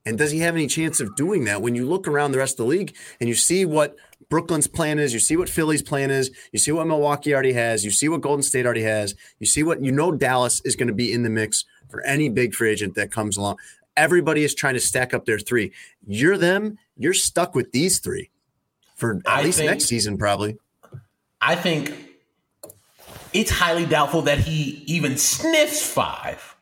And does he have any chance of doing that? When you look around the rest of the league and you see what Brooklyn's plan is, you see what Philly's plan is, you see what Milwaukee already has, you see what Golden State already has, you see what, you know, Dallas is going to be in the mix for any big free agent that comes along. Everybody is trying to stack up their three. You're them. You're stuck with these three for at least next season, probably. I think it's highly doubtful that he even sniffs five.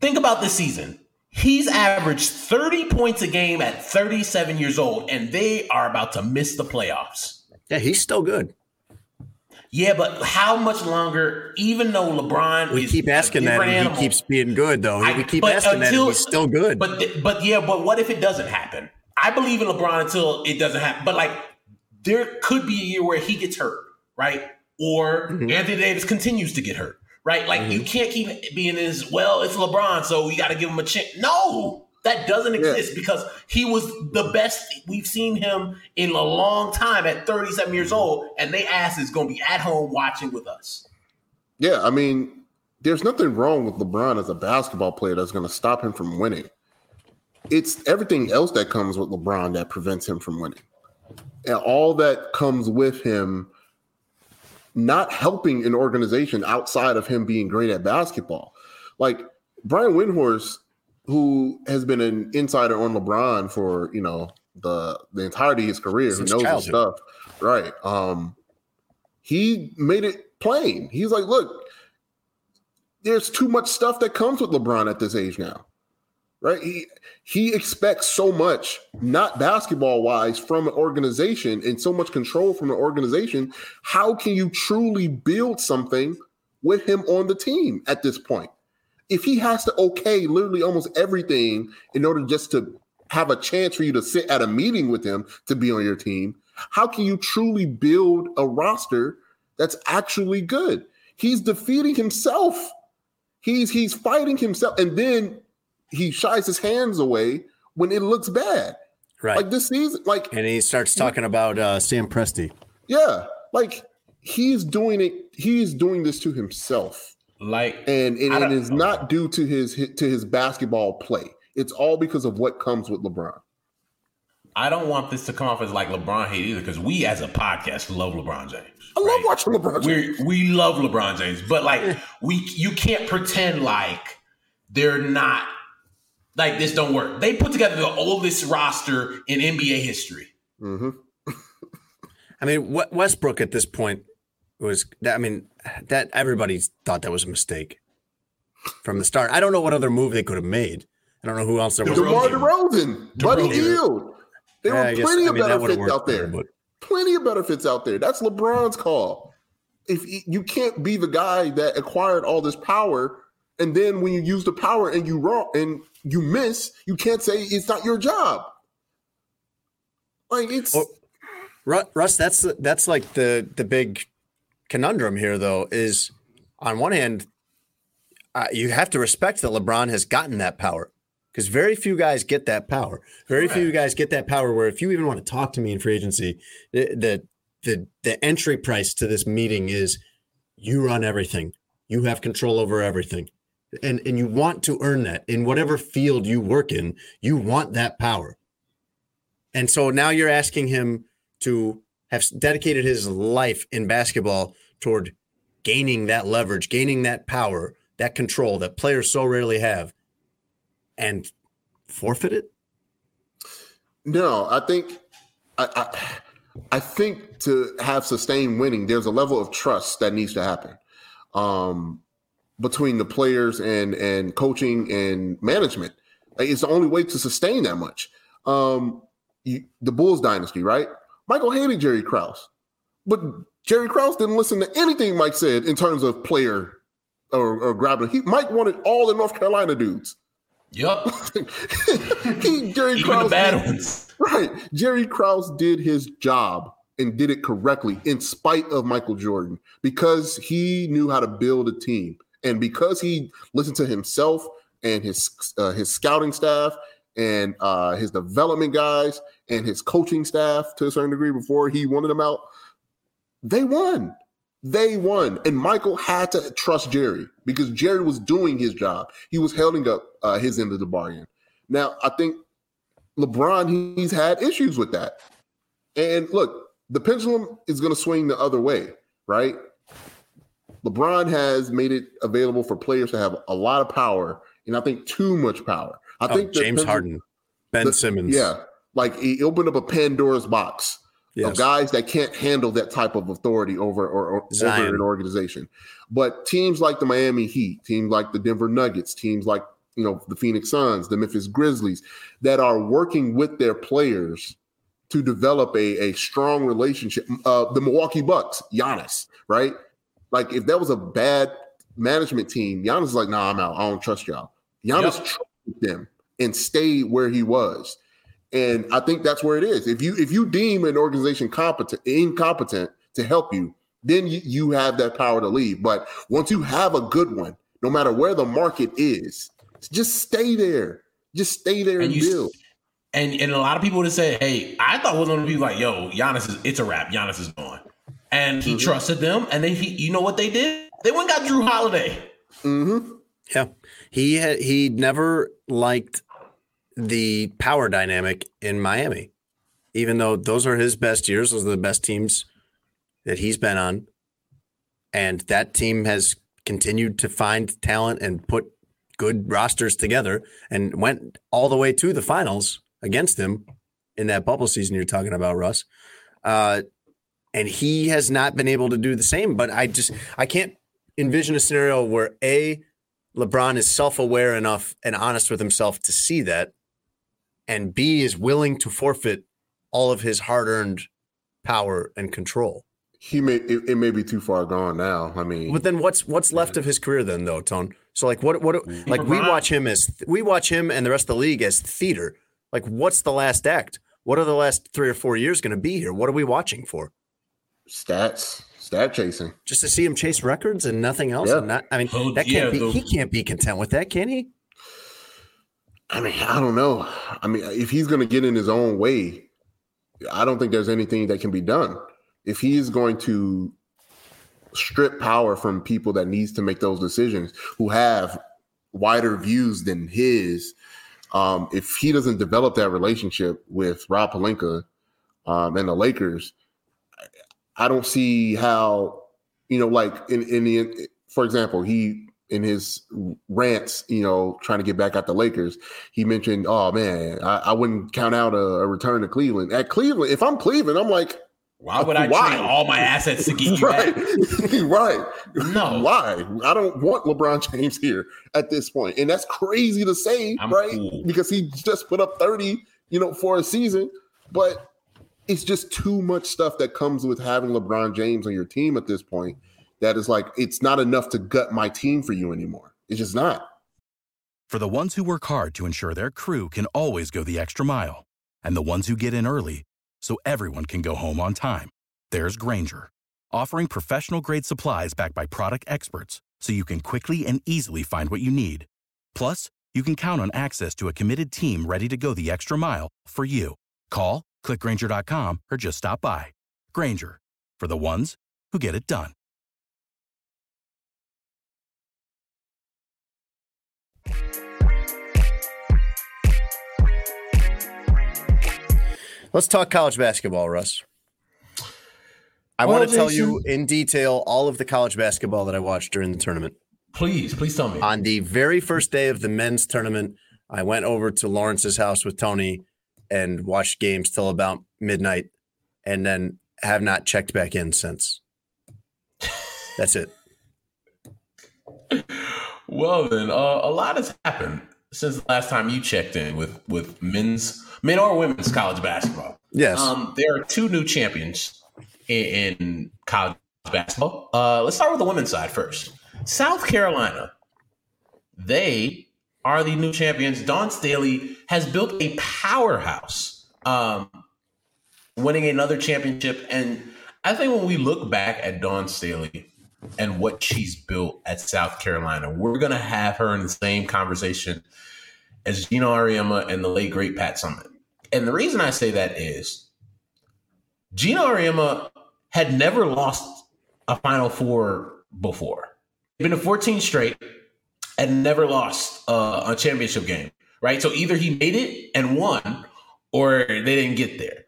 Think about this season. He's averaged 30 points a game at 37 years old, and they are about to miss the playoffs. Yeah, he's still good. Yeah, but how much longer, even though LeBron is... We keep asking that, and he keeps being good, though. We keep asking that, and he's still good. But what if it doesn't happen? I believe in LeBron until it doesn't happen. But, like, there could be a year where he gets hurt, right? Or Anthony Davis continues to get hurt, right? Like, you can't keep being this, well, it's LeBron, so we got to give him a chance. No, that doesn't exist because he was the best we've seen him in a long time at 37 years old, and they ass is going to be at home watching with us. Yeah, I mean, there's nothing wrong with LeBron as a basketball player that's going to stop him from winning. It's everything else that comes with LeBron that prevents him from winning. And all that comes with him not helping an organization outside of him being great at basketball. Like Brian Windhorst, who has been an insider on LeBron for, you know, the entirety of his career, since who knows his stuff, right? He made it plain. He's like, look, there's too much stuff that comes with LeBron at this age now, right? He expects so much, not basketball-wise, from an organization and so much control from an organization. How can you truly build something with him on the team at this point? If he has to okay literally almost everything in order just to have a chance for you to sit at a meeting with him to be on your team, how can you truly build a roster that's actually good? He's defeating himself. He's fighting himself. And then he shies his hands away when it looks bad. Right. Like this season, like, and he starts talking about Sam Presti. Yeah. Like he's doing it. He's doing this to himself. Like, and it is not due to his basketball play. It's all because of what comes with LeBron. I don't want this to come off as like LeBron hate either, because we as a podcast love LeBron James. I love watching LeBron James. We love LeBron James, but like you can't pretend like they're not. Like, this don't work. They put together the oldest roster in NBA history. Mm-hmm. I mean, Westbrook at this point was everybody thought that was a mistake from the start. I don't know what other move they could have made. I don't know who else there was. DeMar DeRozan, Buddy Hield. There were plenty of better fits out there. Plenty of better fits out there. That's LeBron's call. If you can't be the guy that acquired all this power, and then when you use the power and you wrong and you miss, you can't say it's not your job. Like it's Russ. That's like the big conundrum here, though. Is on one hand, you have to respect that LeBron has gotten that power because very few guys get that power. Very few guys get that power where if you even want to talk to me in free agency, the entry price to this meeting is you run everything. You have control over everything, and you want to earn that in whatever field you work in. You want that power, and so now you're asking him to have dedicated his life in basketball toward gaining that leverage, gaining that power, that control that players so rarely have, and forfeit it. No, I think I think to have sustained winning, there's a level of trust that needs to happen. Between the players and coaching and management. Like, it's the only way to sustain that much. The Bulls dynasty, right? Michael hated Jerry Krause, but Jerry Krause didn't listen to anything Mike said in terms of player or grabbing. Mike wanted all the North Carolina dudes. Yep. Jerry Krause, the bad ones. Right. Jerry Krause did his job and did it correctly in spite of Michael Jordan because he knew how to build a team. And because he listened to himself and his scouting staff and his development guys and his coaching staff to a certain degree before he wanted them out, they won. They won. And Michael had to trust Jerry because Jerry was doing his job. He was holding up his end of the bargain. Now, I think LeBron, he's had issues with that. And look, the pendulum is going to swing the other way, right? LeBron has made it available for players to have a lot of power, and I think too much power. I think James Harden, Ben Simmons. Yeah, like he opened up a Pandora's box of guys that can't handle that type of authority over an organization. But teams like the Miami Heat, teams like the Denver Nuggets, teams like the Phoenix Suns, the Memphis Grizzlies, that are working with their players to develop a strong relationship. The Milwaukee Bucks, Giannis, right? Like, if that was a bad management team, Giannis is like, nah, I'm out. I don't trust y'all. Giannis trusted them and stayed where he was. And I think that's where it is. If you deem an organization incompetent to help you, then you have that power to leave. But once you have a good one, no matter where the market is, just stay there. Just stay there and build. And a lot of people would have said, hey, I thought one of them would be like, yo, it's a wrap. Giannis is gone. And he trusted them, and then you know what they did? They went and got Drew Holiday. Mm-hmm. Yeah, he never liked the power dynamic in Miami, even though those are his best years. Those are the best teams that he's been on, and that team has continued to find talent and put good rosters together, and went all the way to the finals against him in that bubble season you're talking about, Russ. And he has not been able to do the same, but I can't envision a scenario where LeBron is self-aware enough and honest with himself to see that, and B, is willing to forfeit all of his hard-earned power and control. It may be too far gone now. I mean, but then what's left of his career then, though, Tone? So like what like we watch him and the rest of the league as theater. Like, what's the last act? What are the last 3 or 4 years going to be here? What are we watching for? Stat chasing, just to see him chase records and nothing else. Yeah. He can't be content with that, can he? I mean, I don't know. I mean, if he's going to get in his own way, I don't think there's anything that can be done. If he is going to strip power from people that needs to make those decisions, who have wider views than his, if he doesn't develop that relationship with Rob Pelinka and the Lakers, I don't see how, for example, he, in his rants, trying to get back at the Lakers, he mentioned, oh man, I wouldn't count out a return to Cleveland. At Cleveland, if I'm Cleveland, I'm like, why would I trade all my assets to get you back? Right. No. Why? I don't want LeBron James here at this point. And that's crazy to say, right? Cool. Because he just put up 30, for a season. But it's just too much stuff that comes with having LeBron James on your team at this point that is like, it's not enough to gut my team for you anymore. It's just not. For the ones who work hard to ensure their crew can always go the extra mile, and the ones who get in early so everyone can go home on time, there's Grainger, offering professional-grade supplies backed by product experts so you can quickly and easily find what you need. Plus, you can count on access to a committed team ready to go the extra mile for you. Call, click Grainger.com, or just stop by. Grainger, for the ones who get it done. Let's talk college basketball, Russ. I want to tell you in detail all of the college basketball that I watched during the tournament. Please tell me. On the very first day of the men's tournament, I went over to Lawrence's house with Tony and watched games till about midnight, and then have not checked back in since. That's it. Well, then, a lot has happened since the last time you checked in with men or women's college basketball. Yes. There are two new champions in college basketball. Let's start with the women's side first. South Carolina, they are the new champions. Dawn Staley has built a powerhouse, winning another championship. And I think when we look back at Dawn Staley, and what she's built at South Carolina. We're going to have her in the same conversation as Geno Auriemma and the late, great Pat Summitt. And the reason I say that is Geno Auriemma had never lost a Final Four before. He'd been to 14 straight and never lost a championship game, right? So either he made it and won or they didn't get there.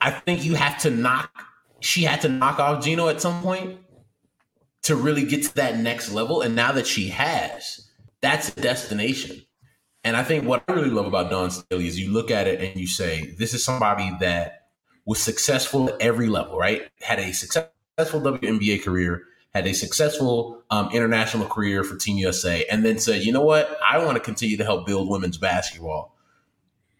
I think you have to knock off Geno at some point to really get to that next level. And now that she has, that's a destination. And I think what I really love about Dawn Staley is you look at it and you say, this is somebody that was successful at every level, right? Had a successful WNBA career, had a successful international career for Team USA, and then said, you know what? I want to continue to help build women's basketball.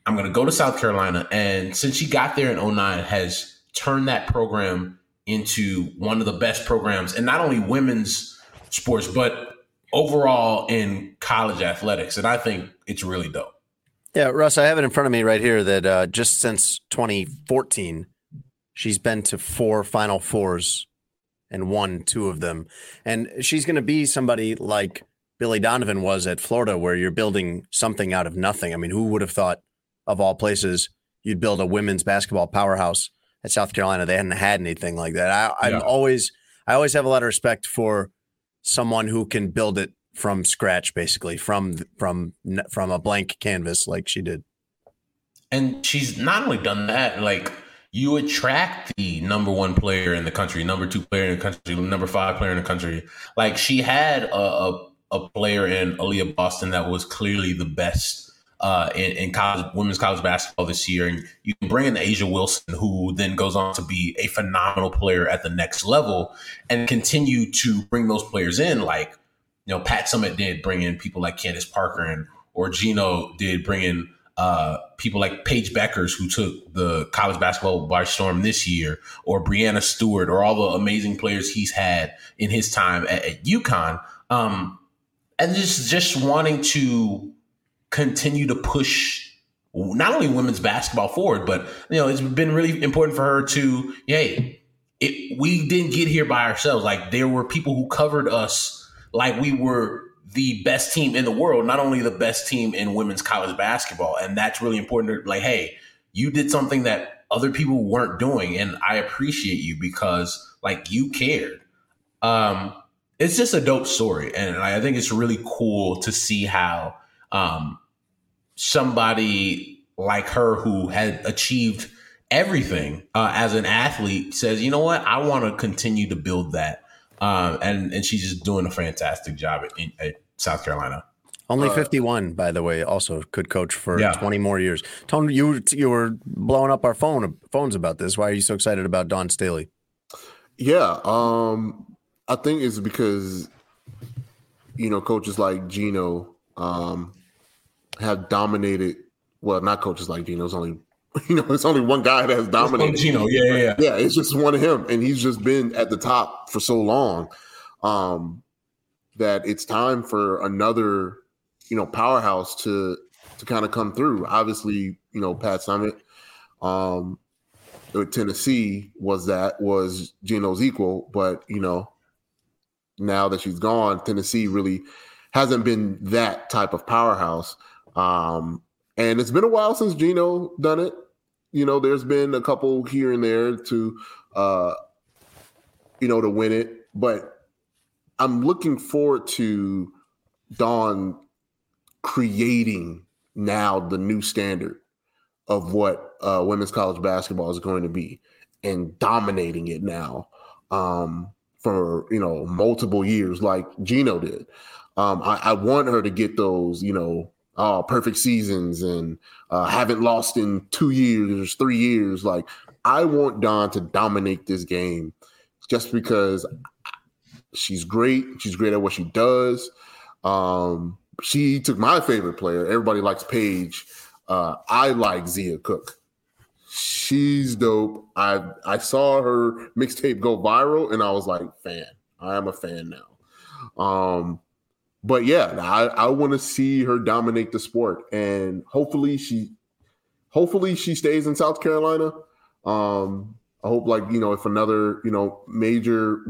I'm going to go to South Carolina. And since she got there in 2009, has turned that program into one of the best programs, and not only women's sports, but overall in college athletics. And I think it's really dope. Yeah, Russ, I have it in front of me right here that just since 2014, she's been to 4 Final Fours and won 2 of them. And she's going to be somebody like Billy Donovan was at Florida, where you're building something out of nothing. I mean, who would have thought, of all places, you'd build a women's basketball powerhouse at South Carolina? They hadn't had anything like that. I always have a lot of respect for someone who can build it from scratch, basically from a blank canvas like she did. And she's not only done that, like you attract the number 1 player in the country, number 2 player in the country, number 5 player in the country. Like she had a player in Aaliyah Boston that was clearly the best in women's college basketball this year. And you can bring in Asia Wilson, who then goes on to be a phenomenal player at the next level, and continue to bring those players in. Like, you know, Pat Summitt did bring in people like Candace Parker, or Geno did bring in people like Paige Beckers, who took the college basketball by storm this year, or Brianna Stewart, or all the amazing players he's had in his time at UConn. And just wanting to continue to push not only women's basketball forward, but, you know, it's been really important for her to, hey, we didn't get here by ourselves. Like, there were people who covered us like we were the best team in the world, not only the best team in women's college basketball. And that's really important. Like, hey, you did something that other people weren't doing, and I appreciate you because, like, you cared. It's just a dope story. And I think it's really cool to see how somebody like her, who had achieved everything as an athlete, says, you know what, I want to continue to build that. And she's just doing a fantastic job at South Carolina. Only 51, by the way, also could coach for 20 more years. Tony, you were blowing up our phones about this. Why are you so excited about Dawn Staley? Yeah, I think it's because, you know, coaches like Geno have dominated. Well, not coaches like Geno. It's only, you know, it's only one guy that has dominated. It's Geno, yeah. It's just one of him, and he's just been at the top for so long that it's time for another, you know, powerhouse to kind of come through. Obviously, you know, Pat Summitt with Tennessee was Geno's equal, but you know, now that she's gone, Tennessee really hasn't been that type of powerhouse. And it's been a while since Geno done it. You know, there's been a couple here and there to win it. But I'm looking forward to Dawn creating now the new standard of what women's college basketball is going to be, and dominating it now for, you know, multiple years like Geno did. I want her to get those, you know, perfect seasons and haven't lost in 2 years, 3 years. Like, I want Dawn to dominate this game just because she's great. She's great at what she does. She took my favorite player. Everybody likes Paige. I like Zia Cook. She's dope. I saw her mixtape go viral, and I was like, fan. I am a fan now. But yeah, I want to see her dominate the sport, and hopefully she stays in South Carolina. I hope, like, you know, if another, you know, major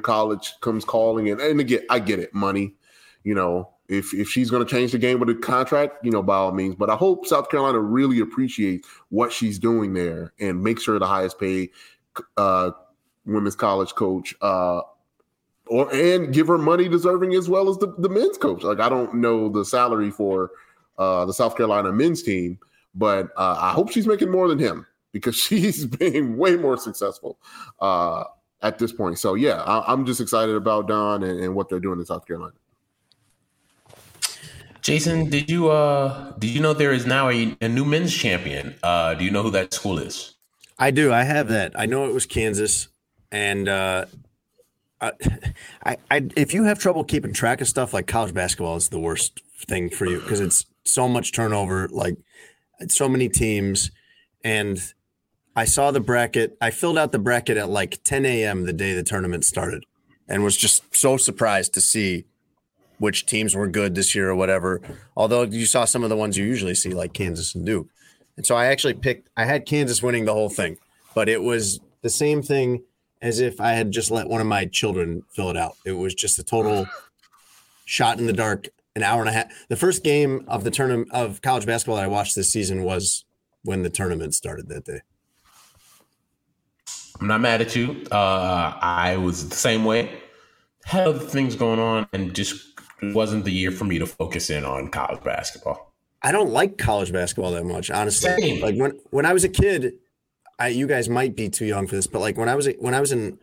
college comes calling, and again, I get it, money, you know, if she's going to change the game with a contract, you know, by all means. But I hope South Carolina really appreciates what she's doing there and makes her the highest paid women's college coach, and give her money deserving as well as the men's coach. Like, I don't know the salary for the South Carolina men's team, but I hope she's making more than him, because she's being way more successful at this point. So, yeah, I'm just excited about Dawn and what they're doing in South Carolina. Jason, did you know there is now a new men's champion? Do you know who that school is? I do. I have that. I know it was Kansas, and I if you have trouble keeping track of stuff, like college basketball is the worst thing for you, because it's so much turnover, like it's so many teams. And I saw the bracket. I filled out the bracket at like 10 a.m. the day the tournament started, and was just so surprised to see which teams were good this year or whatever. Although you saw some of the ones you usually see, like Kansas and Duke. And so I actually I had Kansas winning the whole thing, but it was the same thing as if I had just let one of my children fill it out. It was just a total shot in the dark, an hour and a half. The first game of the tournament of college basketball that I watched this season was when the tournament started that day. I'm not mad at you. I was the same way. Had other things going on, and just wasn't the year for me to focus in on college basketball. I don't like college basketball that much, honestly. Same. Like when I was a kid, you guys might be too young for this, but like when I was in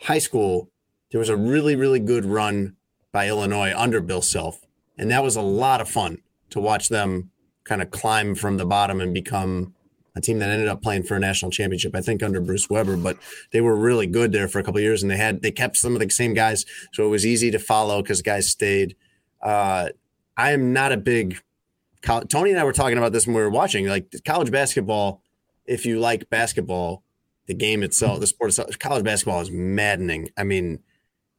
high school, there was a really, really good run by Illinois under Bill Self, and that was a lot of fun to watch them kind of climb from the bottom and become a team that ended up playing for a national championship, I think, under Bruce Weber. But they were really good there for a couple of years, and they kept some of the same guys, so it was easy to follow because guys stayed. I am not a big – Tony and I were talking about this when we were watching. Like, college basketball, if you like basketball, the game itself, the sport itself, college basketball is maddening. I mean,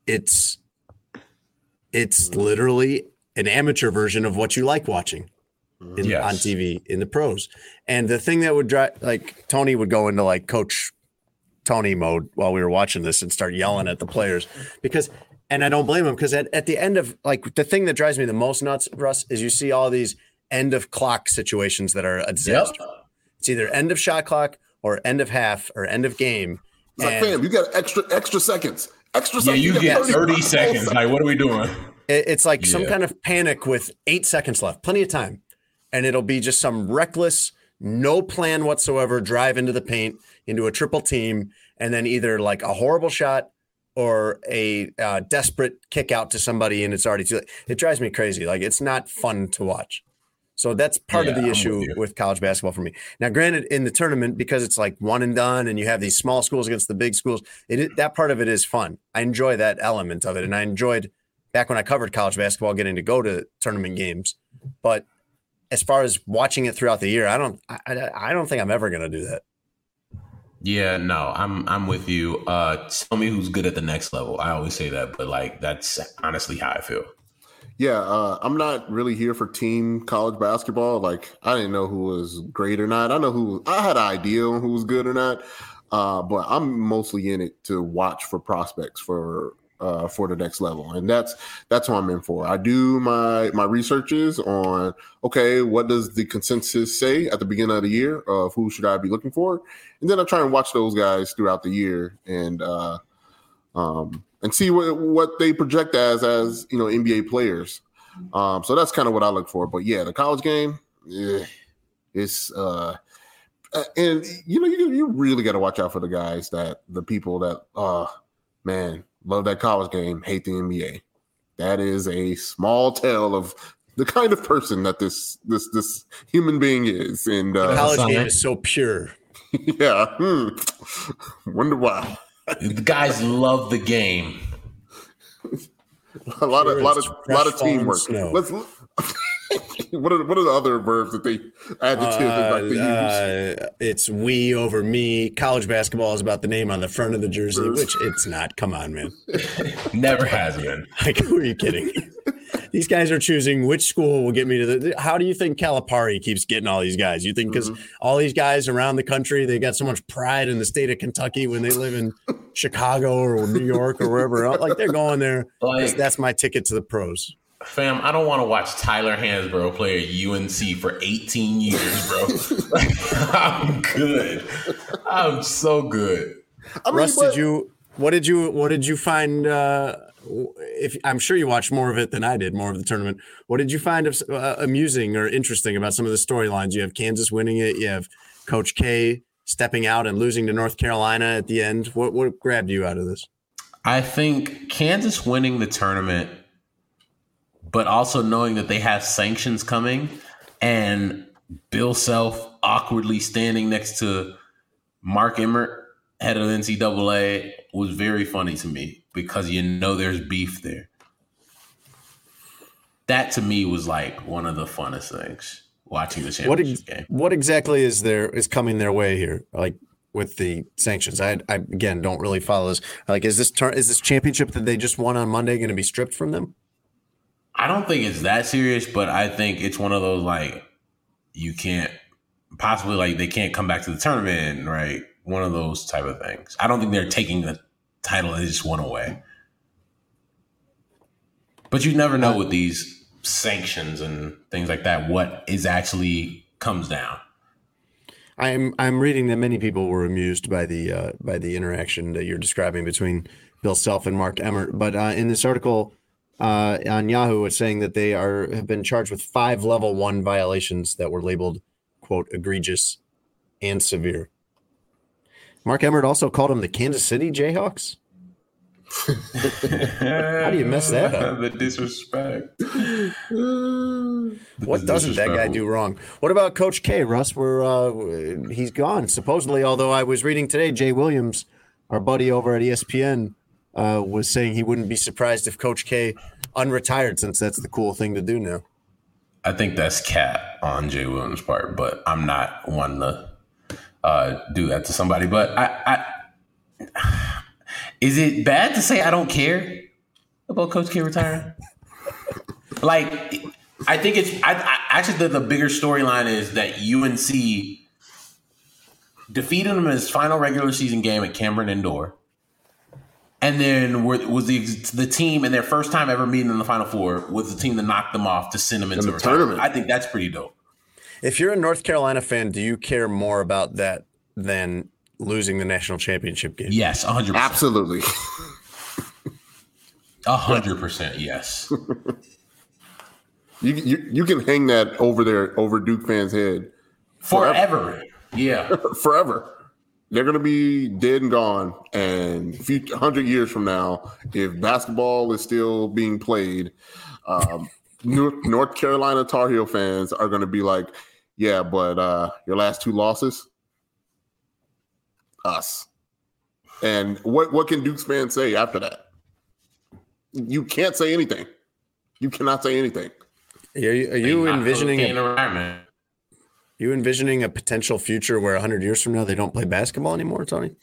it's literally an amateur version of what you like watching. On TV in the pros. And the thing that would drive, like, Tony would go into like Coach Tony mode while we were watching this and start yelling at the players, because, and I don't blame him, because at the end of, like, the thing that drives me the most nuts, Russ, is you see all these end of clock situations that are a disaster. Yep. It's either end of shot clock or end of half or end of game. It's like, fam, you got extra seconds. Yeah, you get 30 seconds. Like, what are we doing? It's like some kind of panic with 8 seconds left. Plenty of time. And it'll be just some reckless, no plan whatsoever, drive into the paint, into a triple team, and then either like a horrible shot or a desperate kick out to somebody, and it's already too late. It drives me crazy. Like, it's not fun to watch. So that's part of the issue with college basketball for me. Now, granted, in the tournament, because it's like one and done, and you have these small schools against the big schools, that part of it is fun. I enjoy that element of it, and I enjoyed back when I covered college basketball getting to go to tournament games, but as far as watching it throughout the year, I don't think I'm ever going to do that. Yeah, no, I'm with you. Tell me who's good at the next level. I always say that, but like, that's honestly how I feel. Yeah. I'm not really here for team college basketball. Like, I didn't know who was great or not. I had an idea on who was good or not. But I'm mostly in it to watch for prospects for the next level, and that's what I'm in for. I do my researches on, okay, what does the consensus say at the beginning of the year of who should I be looking for, and then I try and watch those guys throughout the year and see what they project as you know, NBA players. So that's kind of what I look for. But yeah, the college game, it's and you know, you really got to watch out for the guys that the people that man. Love that college game, hate the NBA. That is a small tale of the kind of person that this human being is. And the college game is so pure. Yeah. Wonder why. The guys love the game. A lot of teamwork. Let's. What are the other verbs that they adjectives like to use? It's we over me. College basketball is about the name on the front of the jersey, which it's not. Come on, man. Never has been. Like, who are you kidding? these guys are choosing which school will get me to the. How do you think Calipari keeps getting all these guys? You think because all these guys around the country, they got so much pride in the state of Kentucky when they live in Chicago or New York or wherever else. Like they're going there. Like, that's my ticket to the pros. Fam, I don't want to watch Tyler Hansbrough play at UNC for 18 years, bro. I'm good. I'm so good. I mean, Russ, what did you find? If I'm sure you watched more of it than I did, more of the tournament. What did you find amusing or interesting about some of the storylines? You have Kansas winning it. You have Coach K stepping out and losing to North Carolina at the end. What grabbed you out of this? I think Kansas winning the tournament, but also knowing that they have sanctions coming and Bill Self awkwardly standing next to Mark Emmert, head of NCAA, was very funny to me because, you know, there's beef there. That to me was like one of the funnest things watching the championship game. What exactly is coming their way here? Like with the sanctions, I again, don't really follow this. Like, is this championship that they just won on Monday going to be stripped from them? I don't think it's that serious, but I think it's one of those, like, you can't possibly, like, they can't come back to the tournament, right? One of those type of things. I don't think they're taking the title. They just went away. But you never know with these sanctions and things like that, what is actually comes down. I'm reading that many people were amused by the interaction that you're describing between Bill Self and Mark Emmert. But in this article on Yahoo, it's saying that they have been charged with 5 level 1 violations that were labeled, quote, egregious and severe. Mark Emmert also called him the Kansas City Jayhawks. How do you mess that up? The disrespect. What doesn't that guy do wrong? What about Coach K, Russ? He's gone, supposedly, although I was reading today, Jay Williams, our buddy over at ESPN, was saying he wouldn't be surprised if Coach K unretired, since that's the cool thing to do now. I think that's cap on Jay Williams' part, but I'm not one to do that to somebody. But I is it bad to say I don't care about Coach K retiring? Like, I think it's actually the bigger storyline is that UNC defeated him in his final regular season game at Cameron Indoor, and then was the team in their first time ever meeting in the Final Four was the team that knocked them off to send them into the tournament. I think that's pretty dope. If you're a North Carolina fan, do you care more about that than losing the national championship game? Yes, 100%. Absolutely. 100%, yes. You can hang that over Duke fans' head. Forever. Yeah. Forever. They're going to be dead and gone. And 100 years from now, if basketball is still being played, North Carolina Tar Heel fans are going to be like, yeah, but your last 2 losses, us. And what can Duke's fans say after that? You can't say anything. You cannot say anything. Are you envisioning a potential future where 100 years from now they don't play basketball anymore, Tony?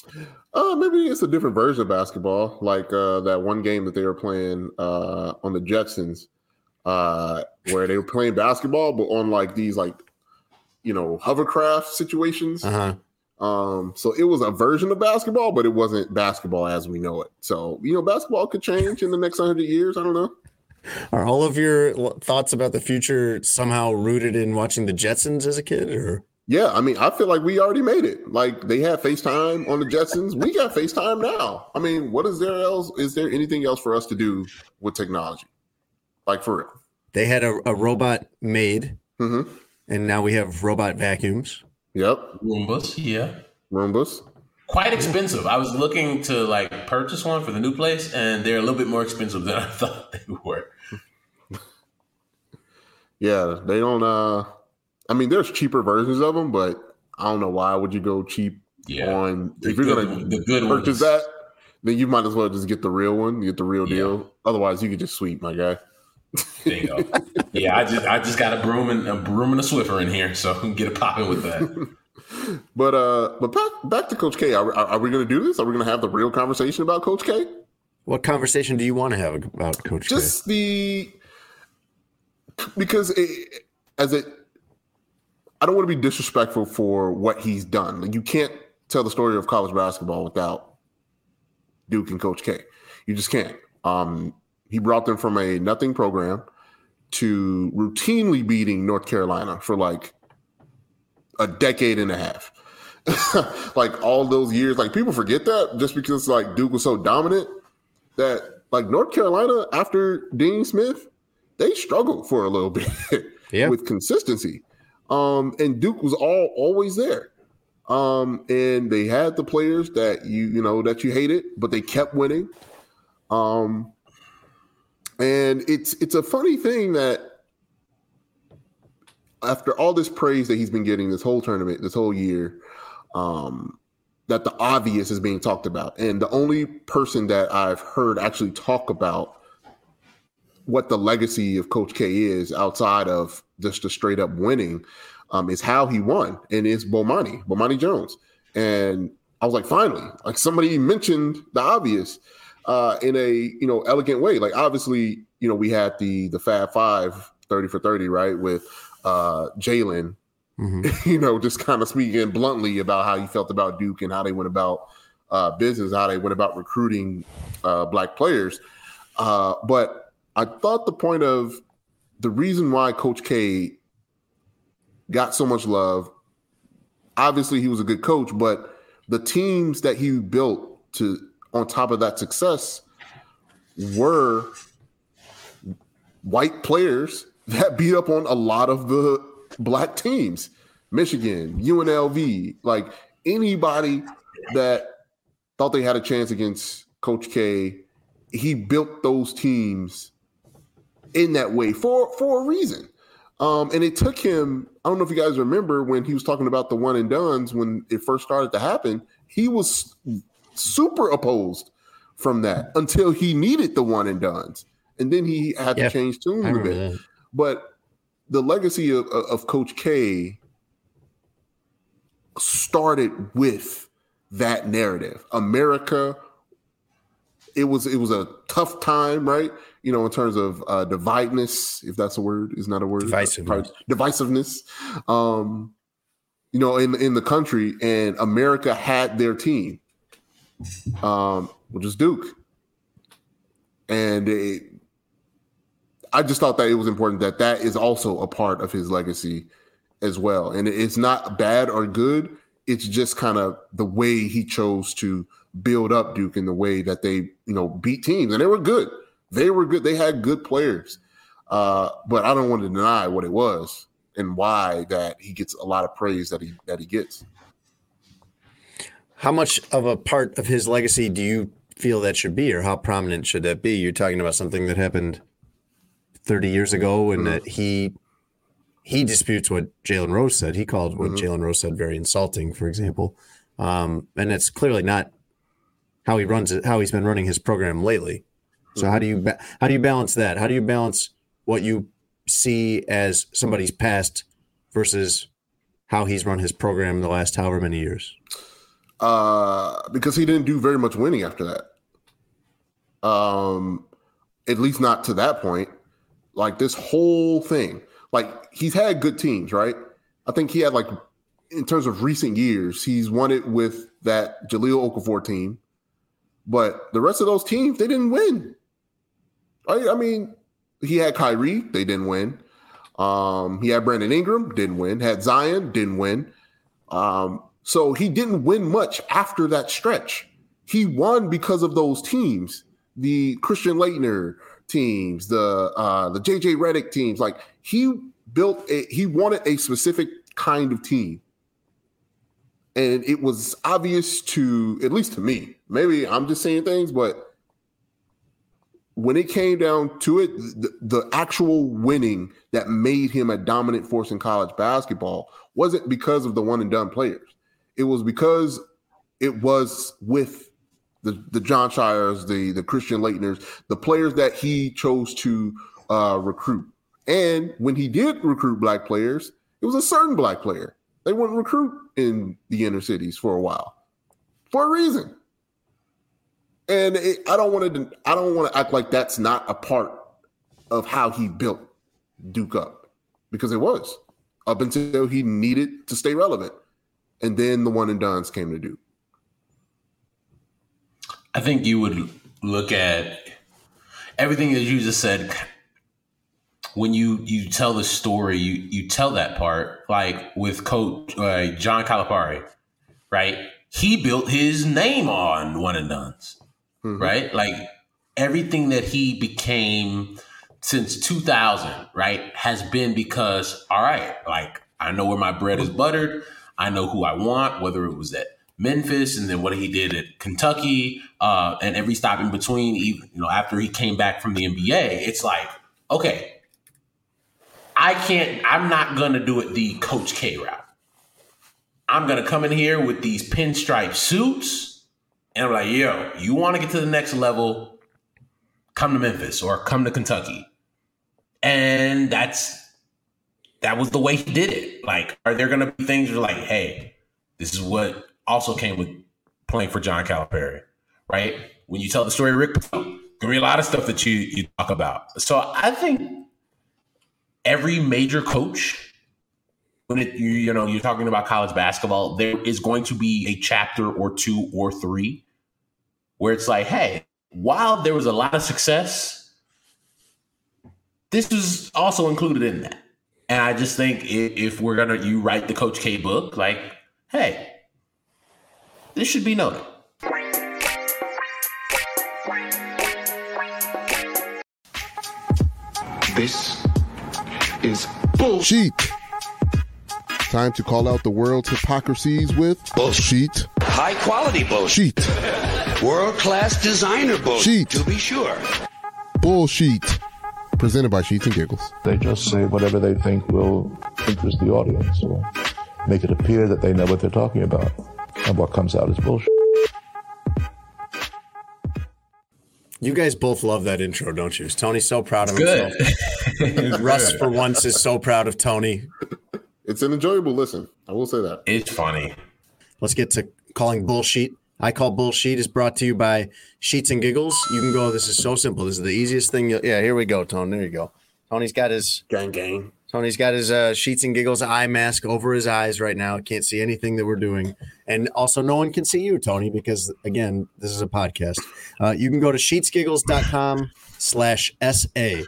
Maybe it's a different version of basketball, like that one game that they were playing on the Jetsons. Where they were playing basketball, but on like these, like, you know, hovercraft situations. Uh-huh. So it was a version of basketball, but it wasn't basketball as we know it. So, you know, basketball could change in the next 100 years. I don't know. Are all of your thoughts about the future somehow rooted in watching the Jetsons as a kid? Or yeah, I mean, I feel like we already made it. Like, they had FaceTime on the Jetsons. We got FaceTime now. I mean, what is there else? Is there anything else for us to do with technology? Like, for real. They had a robot maid, and now we have robot vacuums. Yep. Roombas, yeah. Roombas. Quite expensive. I was looking to, like, purchase one for the new place, and they're a little bit more expensive than I thought they were. Yeah, they don't I mean, there's cheaper versions of them, but I don't know why would you go cheap on – if you're going to purchase that, then you might as well just get the real one, get the real deal. Otherwise, you could just sweep, my guy. Bingo. Yeah, I just got a broom and a Swiffer in here, so I can get it popping with that. But back to Coach K. Are we going to do this? Are we going to have the real conversation about Coach K? What conversation do you want to have about Coach K? Just the because I don't want to be disrespectful for what he's done. Like, you can't tell the story of college basketball without Duke and Coach K. You just can't. He brought them from a nothing program to routinely beating North Carolina for like a decade and a half. Like, all those years, like, people forget that just because like Duke was so dominant that like North Carolina after Dean Smith, they struggled for a little bit with consistency. And Duke was always there. And they had the players that you hated, but they kept winning. And it's a funny thing that after all this praise that he's been getting this whole tournament, this whole year, that the obvious is being talked about. And the only person that I've heard actually talk about what the legacy of Coach K is outside of just the straight up winning is how he won. And it's Bomani Jones. And I was like, finally, like somebody mentioned the obvious in a, elegant way. Like, obviously, we had the Fab Five 30 for 30, right? With Jalen, just kind of speaking bluntly about how he felt about Duke and how they went about business, how they went about recruiting black players. But I thought the point of the reason why Coach K got so much love, obviously he was a good coach, but the teams that he built on top of that success were white players that beat up on a lot of the black teams, Michigan, UNLV, like anybody that thought they had a chance against Coach K, he built those teams in that way for a reason. And it took him, I don't know if you guys remember when he was talking about the one and dones, when it first started to happen, he was super opposed from that until he needed the one and dones. And then he had to change tune a bit. That. But the legacy of Coach K started with that narrative. America, it was a tough time, right? In terms of divideness, if that's a word, is not a word. Divisiveness. In the country, and America had their team, which is Duke, and I just thought that it was important that is also a part of his legacy as well. And it's not bad or good. It's just kind of the way he chose to build up Duke in the way that they, beat teams. And they were good. They were good. They had good players. But I don't want to deny what it was and why that he gets a lot of praise that he gets. How much of a part of his legacy do you feel that should be, or how prominent should that be? You're talking about something that happened 30 years ago, and that he disputes what Jalen Rose said. He called what Jalen Rose said very insulting, for example. And that's clearly not how he runs it, how he's been running his program lately. So how do you balance that? How do you balance what you see as somebody's past versus how he's run his program in the last however many years? Because he didn't do very much winning after that. At least not to that point. Like, this whole thing, like, he's had good teams, right? I think he had, like, in terms of recent years, he's won it with that Jahlil Okafor team. But the rest of those teams, they didn't win. Right? I mean, he had Kyrie, they didn't win. He had Brandon Ingram, didn't win. Had Zion, didn't win. So he didn't win much after that stretch. He won because of those teams. The Christian Laettner teams, the JJ Redick teams, like he wanted a specific kind of team, and it was obvious to, at least to me, maybe I'm just saying things, but when it came down to it, the actual winning that made him a dominant force in college basketball wasn't because of the one and done players. It was because it was with the John Shires, the Christian Laettners, the players that he chose to recruit. And when he did recruit black players, it was a certain black player. They wouldn't recruit in the inner cities for a while, for a reason. And I don't want to act like that's not a part of how he built Duke up, because it was up until he needed to stay relevant. And then the one and done's came to Duke. I think you would look at everything that you just said. When you tell the story, you tell that part, like with Coach John Calipari, right? He built his name on one and dones, right? Like everything that he became since 2000, right, has been because, all right, like I know where my bread is buttered. I know who I want, whether it was at Memphis and then what he did at Kentucky and every stop in between, even, you know, after he came back from the NBA, it's like, okay, I'm not going to do it the Coach K route. I'm going to come in here with these pinstripe suits and I'm like, yo, you want to get to the next level, come to Memphis or come to Kentucky. And that was the way he did it. Like, are there going to be things where like, hey, this is what also came with playing for John Calipari, right? When you tell the story, Rick, there's going to be a lot of stuff that you talk about. So I think every major coach, when you're talking about college basketball, there is going to be a chapter or two or three where it's like, hey, while there was a lot of success, this was also included in that. And I just think if we're going to, you write the Coach K book, like, hey, this should be noted. This is bullshit. Time to call out the world's hypocrisies with bullshit. High quality bullshit. World class designer bullshit. To be sure. Bullshit. Presented by Sheets and Giggles. They just say whatever they think will interest the audience or make it appear that they know what they're talking about. And what comes out is bullshit. You guys both love that intro, don't you? Tony's so proud of himself. Russ, for once, is so proud of Tony. It's an enjoyable listen. I will say that. It's funny. Let's get to calling bullshit. I Call Bullshit is brought to you by Sheets and Giggles. You can go, this is so simple. This is the easiest thing. Yeah, here we go, Tony. There you go. Tony's got his... Gang. Tony's got his Sheets and Giggles eye mask over his eyes right now. Can't see anything that we're doing. And also, no one can see you, Tony, because, again, this is a podcast. You can go to sheetsgiggles.com/SA.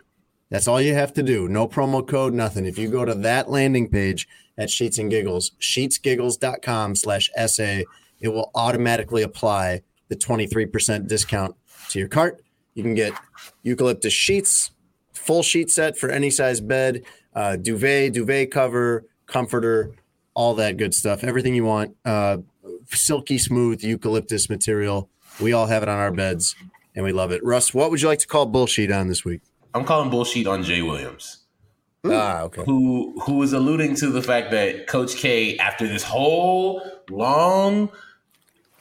That's all you have to do. No promo code, nothing. If you go to that landing page at Sheets and Giggles, sheetsgiggles.com/SA, it will automatically apply the 23% discount to your cart. You can get eucalyptus sheets, full sheet set for any size bed, duvet cover, comforter, all that good stuff. Everything you want. Silky smooth eucalyptus material. We all have it on our beds and we love it. Russ, what would you like to call bullshit on this week? I'm calling bullshit on Jay Williams. Okay. Who is alluding to the fact that Coach K, after this whole long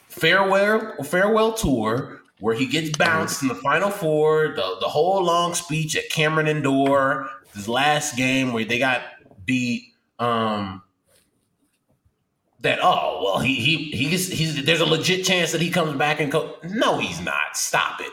farewell tour where he gets bounced in the Final Four, the whole long speech at Cameron Indoor, this last game where they got beat, there's a legit chance that he comes back and coach. No, he's not. Stop it.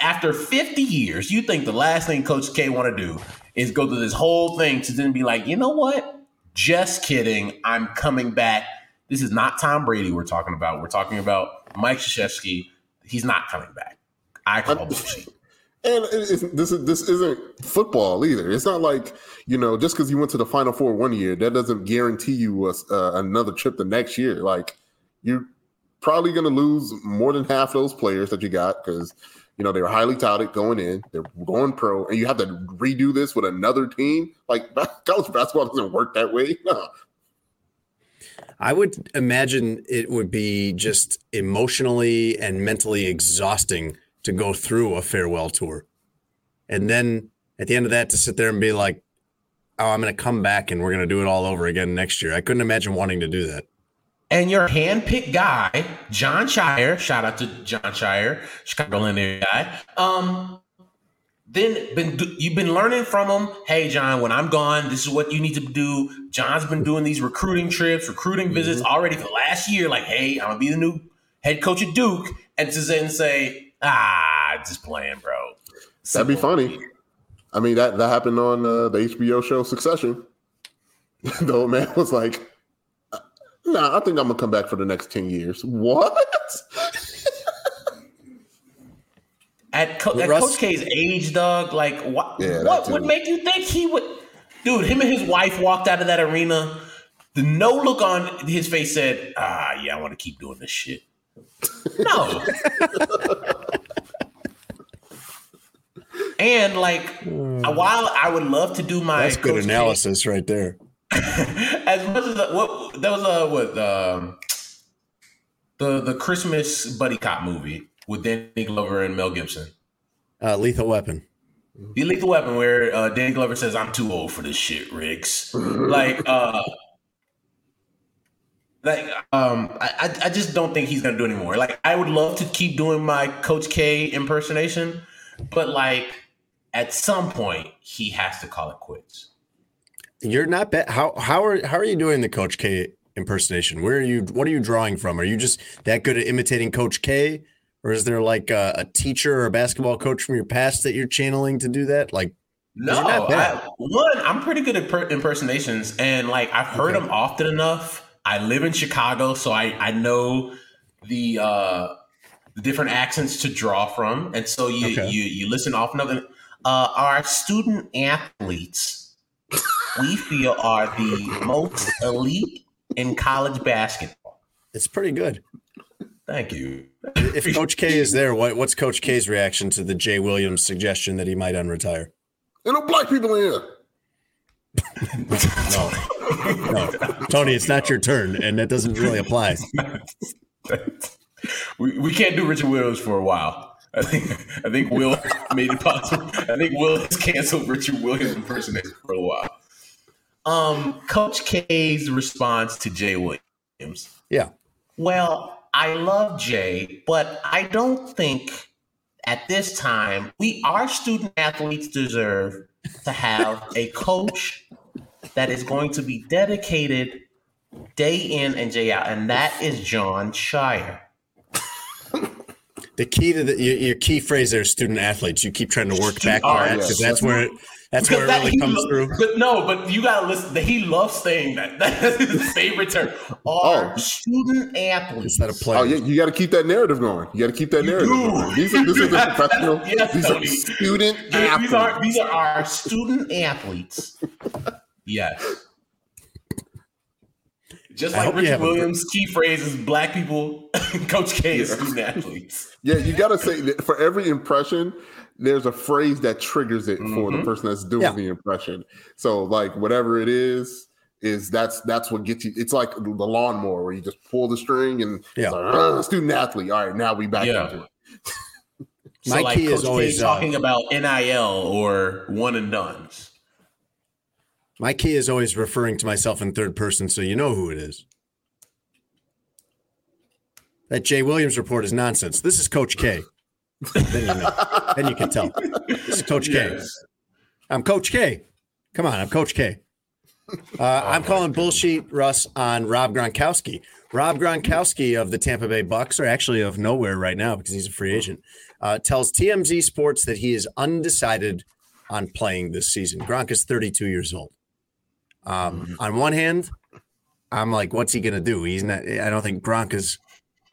After 50 years, you think the last thing Coach K want to do is go through this whole thing to then be like, you know what? Just kidding. I'm coming back. This is not Tom Brady we're talking about. We're talking about Mike Krzyzewski. He's not coming back. I call bullshit. And this isn't football either. It's not like, you know, just because you went to the Final Four one year, that doesn't guarantee you another trip the next year. Like, you're probably going to lose more than half those players that you got because, you know, they were highly touted going in. They're going pro. And you have to redo this with another team? Like, college basketball doesn't work that way. No. I would imagine it would be just emotionally and mentally exhausting to go through a farewell tour. And then at the end of that, to sit there and be like, oh, I'm going to come back and we're going to do it all over again next year. I couldn't imagine wanting to do that. And your handpicked guy, John Shire, shout out to John Shire, Chicagoland guy. You've been learning from him. Hey, John, when I'm gone, this is what you need to do. John's been doing these recruiting visits already for the last year. Like, hey, I'm going to be the new head coach at Duke. And to then say, just playing, bro. That'd be funny. I mean, that happened on the HBO show Succession. The old man was like, nah, I think I'm going to come back for the next 10 years. What? At Coach K's age, dog, like, what would make you think he would? Dude, him and his wife walked out of that arena. The no look on his face said, yeah, I want to keep doing this shit. No. And, like, while I would love to do my... That's good analysis right there. As much as... The Christmas buddy cop movie with Danny Glover and Mel Gibson. Lethal Weapon. The Lethal Weapon where Danny Glover says, I'm too old for this shit, Riggs. I just don't think he's going to do anymore. Like, I would love to keep doing my Coach K impersonation, but, like, at some point, he has to call it quits. You're not bad. How are you doing the Coach K impersonation? What are you drawing from? Are you just that good at imitating Coach K, or is there like a teacher or a basketball coach from your past that you're channeling to do that? Like, no, I'm pretty good at impersonations, and like I've heard them often enough. I live in Chicago, so I know the different accents to draw from, and so you listen often enough. And, our student athletes, we feel, are the most elite in college basketball. It's pretty good. Thank you. If Coach K is there, what's Coach K's reaction to the Jay Williams suggestion that he might unretire? There are no black people in here. No. Tony, it's not your turn, and that doesn't really apply. We can't do Richard Williams for a while. I think Will made it possible. I think Will has canceled Richard Williams impersonation for a while. Coach K's response to Jay Williams. Yeah. Well, I love Jay, but I don't think at this time our student athletes deserve to have a coach that is going to be dedicated day in and day out, and that is John Shire. The key to your key phrase there is student athletes. You keep trying to work back on that because that's where it really comes through. But no, but you gotta listen. He loves saying that. That's his favorite term. Our student athletes. Not a player. Oh, you got to keep that narrative going. You got to keep that narrative going. This is the professional. Yes, these Tony. Are student athletes. These are our student athletes. Yes. Just like Richard Williams' key phrase is black people, Coach K is student athletes. Yeah, you got to say that for every impression, there's a phrase that triggers it for the person that's doing the impression. So like whatever it is that's what gets you. It's like the lawnmower where you just pull the string and it's like, student athlete. All right, now we back into it. So my like key Coach is always K talking about NIL or one and dones. My key is always referring to myself in third person, so you know who it is. That Jay Williams report is nonsense. This is Coach K. Then you know. Then you can tell. This is Coach K. I'm Coach K. Come on, I'm Coach K. I'm calling bullshit, Russ, on Rob Gronkowski. Rob Gronkowski of the Tampa Bay Bucks, or actually of nowhere right now because he's a free agent, tells TMZ Sports that he is undecided on playing this season. Gronk is 32 years old. On one hand, I'm like, what's he going to do? He's not. I don't think Gronk is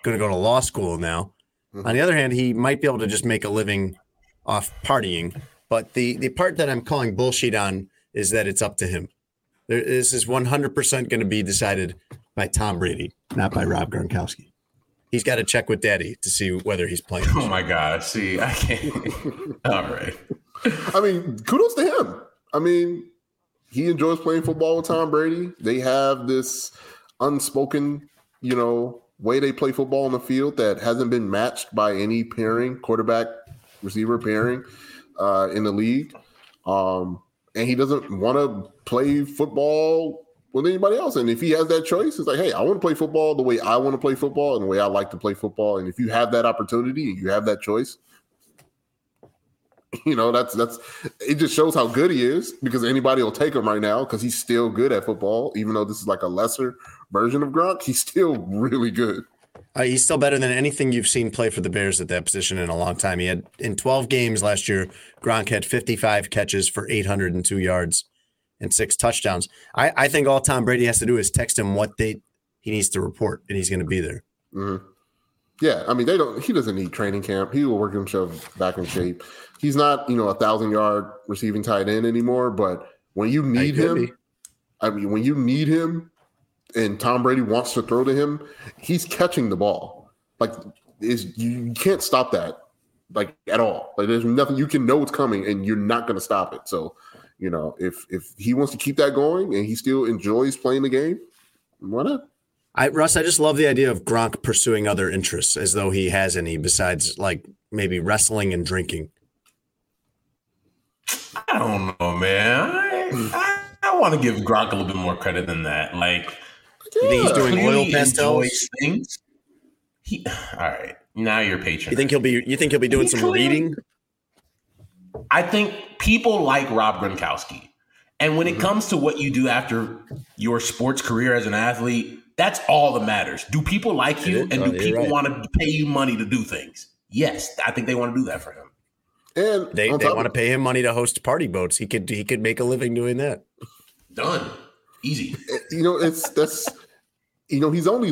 going to go to law school now. Mm-hmm. On the other hand, he might be able to just make a living off partying. But the part that I'm calling bullshit on is that it's up to him. This is 100% going to be decided by Tom Brady, not by Rob Gronkowski. He's got to check with Daddy to see whether he's playing. Oh, my God. See, I can't. All right. I mean, kudos to him. I mean, he enjoys playing football with Tom Brady. They have this unspoken, way they play football on the field that hasn't been matched by any pairing, quarterback, receiver pairing in the league. And he doesn't want to play football with anybody else. And if he has that choice, it's like, hey, I want to play football the way I want to play football and the way I like to play football. And if you have that opportunity and you have that choice, that's it just shows how good he is because anybody will take him right now because he's still good at football. Even though this is like a lesser version of Gronk, he's still really good. He's still better than anything you've seen play for the Bears at that position in a long time. He had, in 12 games last year, Gronk had 55 catches for 802 yards and 6 touchdowns. I think all Tom Brady has to do is text him what date he needs to report, and he's going to be there. Mm-hmm. Yeah, I mean, he doesn't need training camp. He will work himself back in shape. He's not, a 1,000-yard receiving tight end anymore, but when you need him, when you need him and Tom Brady wants to throw to him, he's catching the ball. Like, you can't stop that, like, at all. Like, there's nothing, you can know what's coming, and you're not going to stop it. So, if he wants to keep that going and he still enjoys playing the game, why not? Russ, I just love the idea of Gronk pursuing other interests as though he has any besides, like, maybe wrestling and drinking. I don't know, man. I want to give Gronk a little bit more credit than that. Like, you think he's doing oil pastels? Things? All right, now you're patron. You think he'll be doing some reading? I think people like Rob Gronkowski, and when it comes to what you do after your sports career as an athlete, that's all that matters. Do people like you, and do people want to pay you money to do things? Yes, I think they want to do that for him. And they want to pay him money to host party boats. He could make a living doing that. Done. Easy. He's only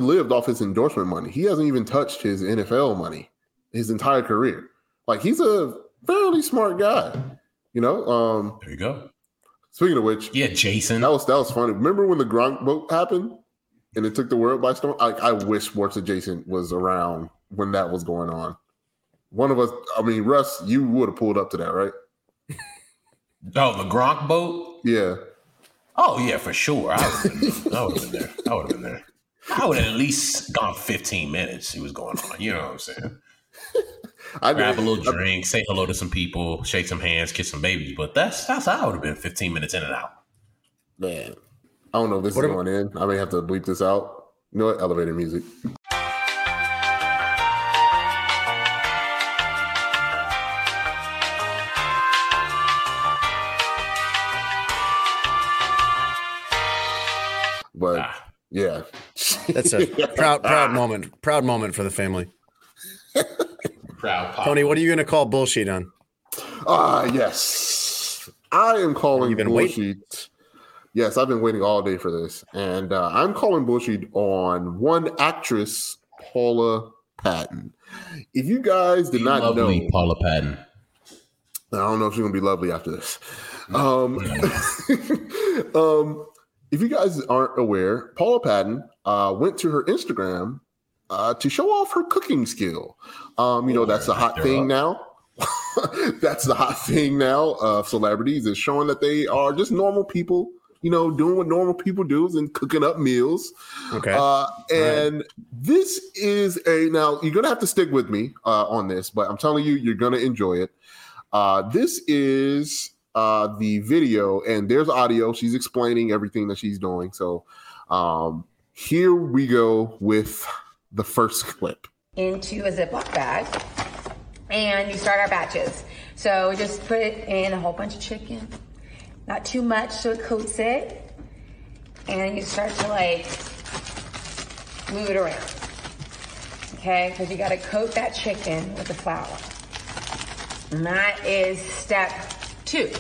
lived off his endorsement money. He hasn't even touched his NFL money his entire career. Like, he's a fairly smart guy. There you go. Speaking of which, yeah, Jason. That was funny. Remember when the Gronk boat happened and it took the world by storm? I wish Sports Adjacent was around when that was going on. One of us, Russ, you would have pulled up to that, right? Oh, the Gronk boat? Yeah. Oh, yeah, for sure. I would have been there. I would have at least gone 15 minutes. It was going on. You know what I'm saying? Grab a little drink, say hello to some people, shake some hands, kiss some babies. But that's how I would have been 15 minutes in and out. Man, I don't know if this is going in. I may have to bleep this out. You know what? Elevator music. But yeah, that's a proud moment. Proud moment for the family. Proud pop. Tony, what are you going to call bullshit on? Yes, I am calling bullshit. Waiting? Yes, I've been waiting all day for this, and I'm calling bullshit on one actress, Paula Patton. If you guys did not know Paula Patton, I don't know if she's going to be lovely after this. If you guys aren't aware, Paula Patton went to her Instagram to show off her cooking skill. That's a hot thing now. That's the hot thing now of celebrities, is showing that they are just normal people, doing what normal people do and cooking up meals. Okay. And this is now you're going to have to stick with me on this, but I'm telling you, you're going to enjoy it. This is... the video, and there's audio. She's explaining everything that she's doing. So here we go with the first clip. Into a Ziploc bag, and you start our batches. So just put in a whole bunch of chicken, not too much so it coats it, and you start to move it around. Okay, because you got to coat that chicken with the flour. And that is step 2.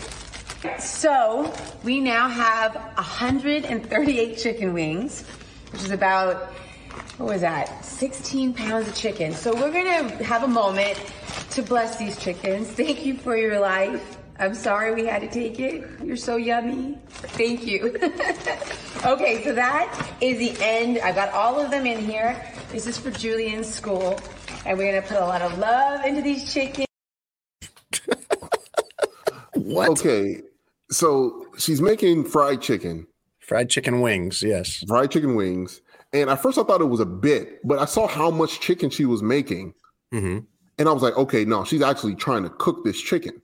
So we now have 138 chicken wings, which is about, 16 pounds of chicken. So we're going to have a moment to bless these chickens. Thank you for your life. I'm sorry we had to take it. You're so yummy. Thank you. Okay, so that is the end. I got all of them in here. This is for Julian's school. And we're going to put a lot of love into these chickens. What? Okay, so she's making fried chicken wings. Yes, fried chicken wings. And at first I thought it was a bit, but I saw how much chicken she was making, and I was like, okay, no, she's actually trying to cook this chicken.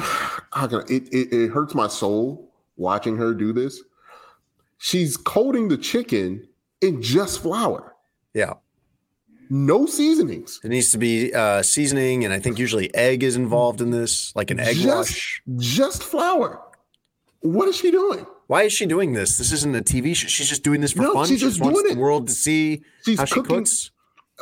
It hurts my soul watching her do this. She's coating the chicken in just flour. Yeah. No seasonings. It needs to be seasoning, and I think usually egg is involved in this, like an egg wash. Just flour. What is she doing? Why is she doing this? This isn't a TV show. She's just doing this for fun. She just wants the world to see how she cooks.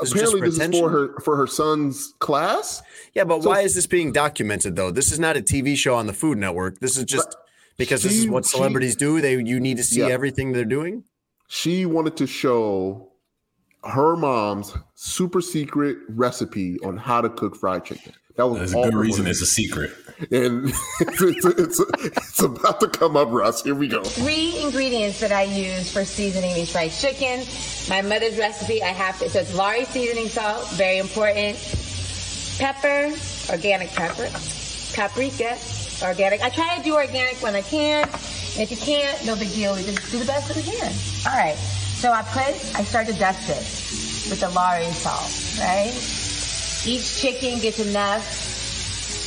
Apparently this is for her son's class. Yeah, but why is this being documented, though? This is not a TV show on the Food Network. This is just because this is what celebrities do. You need to see everything they're doing. She wanted to show her mom's super secret recipe on how to cook fried chicken. That was a good reason it's a secret. And it's about to come up, Russ. Here we go. 3 ingredients that I use for seasoning these fried chicken. My mother's recipe, so it's Lari seasoning salt, very important. Pepper, organic pepper. Paprika, organic. I try to do organic when I can. And if you can't, no big deal. We just do the best that we can. All right. So I start to dust it with the Lari salt, right? Each chicken gets enough,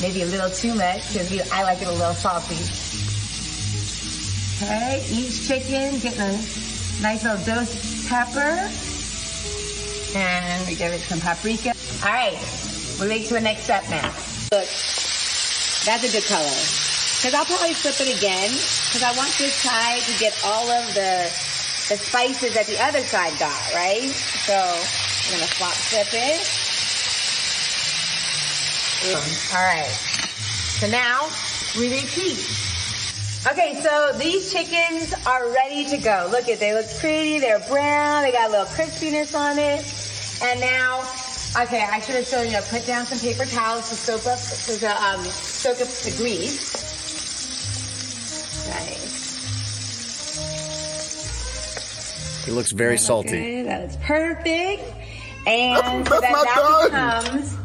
maybe a little too much, because I like it a little salty. Okay, each chicken getting a nice little dose of pepper. And we give it some paprika. All right, we'll make to a next step now. Look, that's a good color. Because I'll probably flip it again, because I want this side to get all of the spices that the other side got, right? So I'm going to flip it. All right, so now we repeat. Okay, so these chickens are ready to go. Look at, they look pretty, they're brown, they got a little crispiness on it. And now, okay, I should have shown you, put down some paper towels to soak up the grease. Nice. It looks very salty. Good. That is perfect. And that now becomes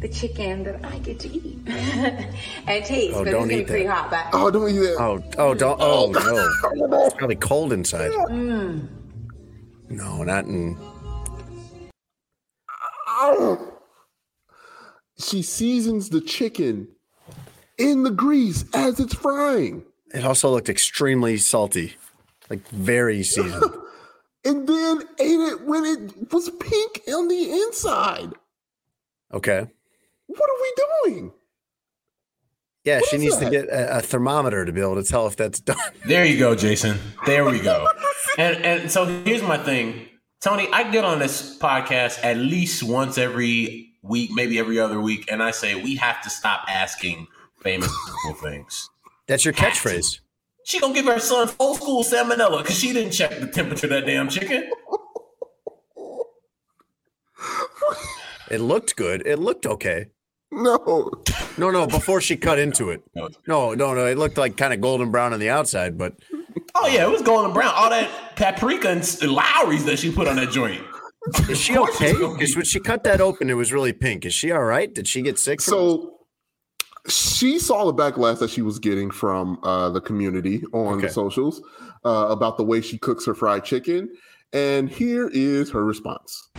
the chicken that I get to eat and taste. Oh, don't eat that. Hot, but... Oh, don't eat that. Oh, don't. Oh, no. It's probably cold inside. Mm. No, not in. Oh. She seasons the chicken in the grease as it's frying. It also looked extremely salty, like very seasoned. And then ate it when it was pink on the inside. Okay. What are we doing? Yeah, what she needs to get a thermometer to be able to tell if that's done. There you go, Jason. There we go. And so here's my thing. Tony, I get on this podcast at least once every week, maybe every other week, and I say we have to stop asking famous people things. That's your catchphrase. She going to give her son old school salmonella because she didn't check the temperature of that damn chicken. It looked good. It looked okay. No, before she cut into it. No. It looked like kind of golden brown on the outside, but. Oh, yeah, it was golden brown. All that paprika and Lowry's that she put on that joint. Is she okay? Because when she cut that open, it was really pink. Is she all right? Did she get sick? So she saw the backlash that she was getting from the community on the socials about the way she cooks her fried chicken. And here is her response.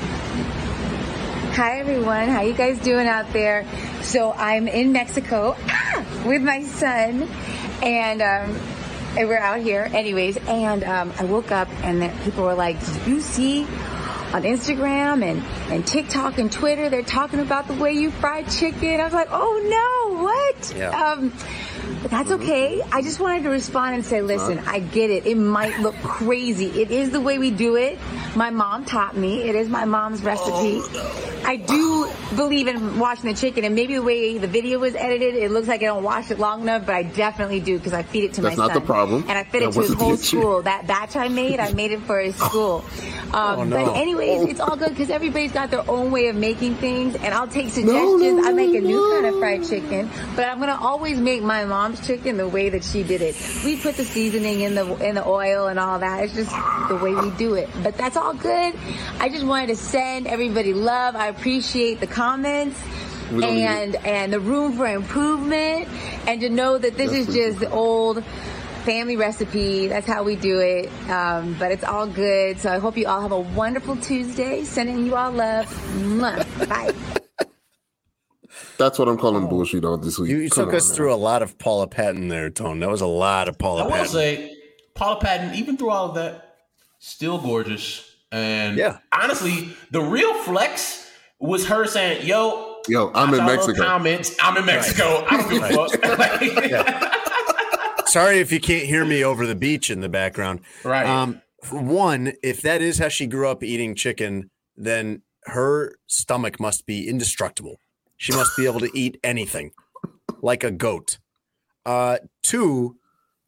Hi, everyone. How you guys doing out there? So I'm in Mexico with my son, and we're out here anyways. And I woke up, and people were like, did you see on Instagram and TikTok and Twitter, they're talking about the way you fried chicken? I was like, oh, no, what? Yeah. But that's okay. I just wanted to respond and say, listen, I get it. It might look crazy. It is the way we do it. My mom taught me. It is my mom's recipe. I do believe in washing the chicken, and maybe the way the video was edited, it looks like I don't wash it long enough, but I definitely do because I feed it to my son. That's not the problem. And I fed it to his whole school. That batch I made it for his school. But anyways, it's all good because everybody's got their own way of making things, and I'll take suggestions. I make a new kind of fried chicken, but I'm going to always make my mom's chicken the way that she did it. We put the seasoning in the oil and all that. It's just the way we do it. But that's all good. I just wanted to send everybody love. I appreciate the comments and the room for improvement, and to know that that's just the old family recipe. That's how we do it. But it's all good. So I hope you all have a wonderful Tuesday. Sending you all love. Bye. That's what I'm calling bullshit on this week. You took us through a lot of Paula Patton there, Tone. That was a lot of Paula Patton. I will say, Paula Patton, even through all of that, still gorgeous. And honestly, the real flex was her saying, yo, I'm in Mexico. Comments, I'm in Mexico. Right. I don't give a fuck. Sorry if you can't hear me over the beach in the background. Right. One, if that is how she grew up eating chicken, then her stomach must be indestructible. She must be able to eat anything like a goat. Two,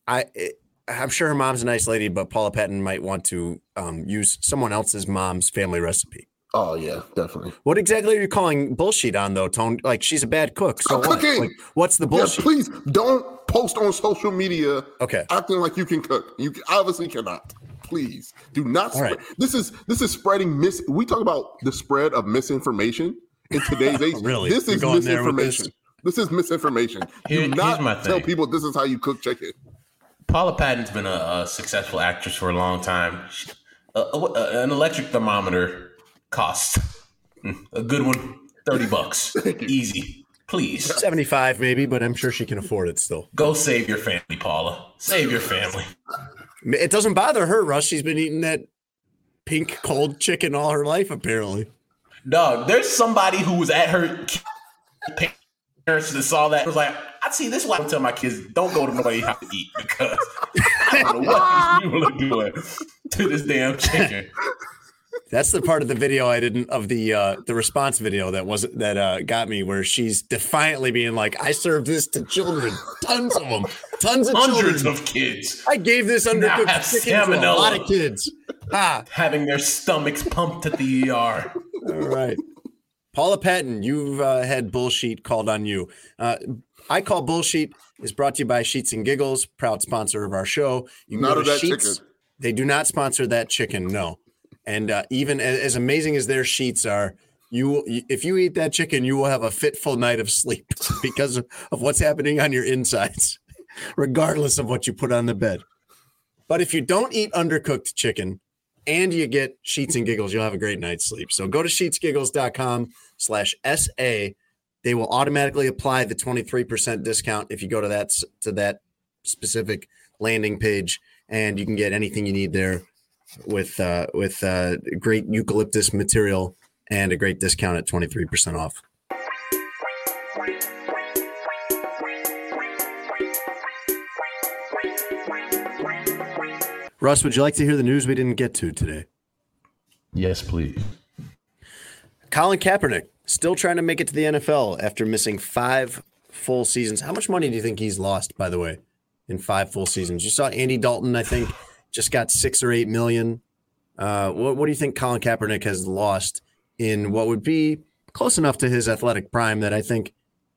I'm sure her mom's a nice lady, but Paula Patton might want to use someone else's mom's family recipe. Oh, yeah, definitely. What exactly are you calling bullshit on, though, Tone? Like, she's a bad cook. So what? Cooking. Like, what's the bullshit? Yeah, please don't post on social media acting like you can cook. You obviously cannot. Please do not. Right. This is spreading mis. We talk about the spread of misinformation in today's age. Really? This is misinformation. This is misinformation. Do not tell people this is how you cook chicken. Paula Patton's been a successful actress for a long time. An electric thermometer cost a good one, $30. Easy, please. 75 maybe, but I'm sure she can afford it still. Go save your family, Paula. Save your family. It doesn't bother her, Russ. She's been eating that pink cold chicken all her life, apparently. Dog, there's somebody who was at her parents that saw that was like, I see this why I tell my kids don't go to nobody how to eat because I don't know what these people are doing to this damn chicken. That's the part of the video I didn't of the response video that got me where she's defiantly being like, I served this to children, tons of them, tons of hundreds children. Of kids. I gave this undercooked chicken to a lot of kids, having their stomachs pumped at the ER. All right, Paula Patton, you've had bullshit called on you. I Call Bullshit is brought to you by Sheets and Giggles, proud sponsor of our show. You can go to Sheets. Chicken. They do not sponsor that chicken, no. And even as amazing as their sheets are, if you eat that chicken, you will have a fitful night of sleep because of what's happening on your insides, regardless of what you put on the bed. But if you don't eat undercooked chicken and you get Sheets and Giggles, you'll have a great night's sleep. So go to sheetsgiggles.com/SA. They will automatically apply the 23% discount if you go to that specific landing page, and you can get anything you need there with great eucalyptus material and a great discount at 23% off. Russ, would you like to hear the news we didn't get to today? Yes, please. Colin Kaepernick still trying to make it to the NFL after missing 5 full seasons. How much money do you think he's lost, by the way, in 5 full seasons? You saw Andy Dalton, I think, just got $6 or $8 million. What do you think Colin Kaepernick has lost in what would be close enough to his athletic prime that I think,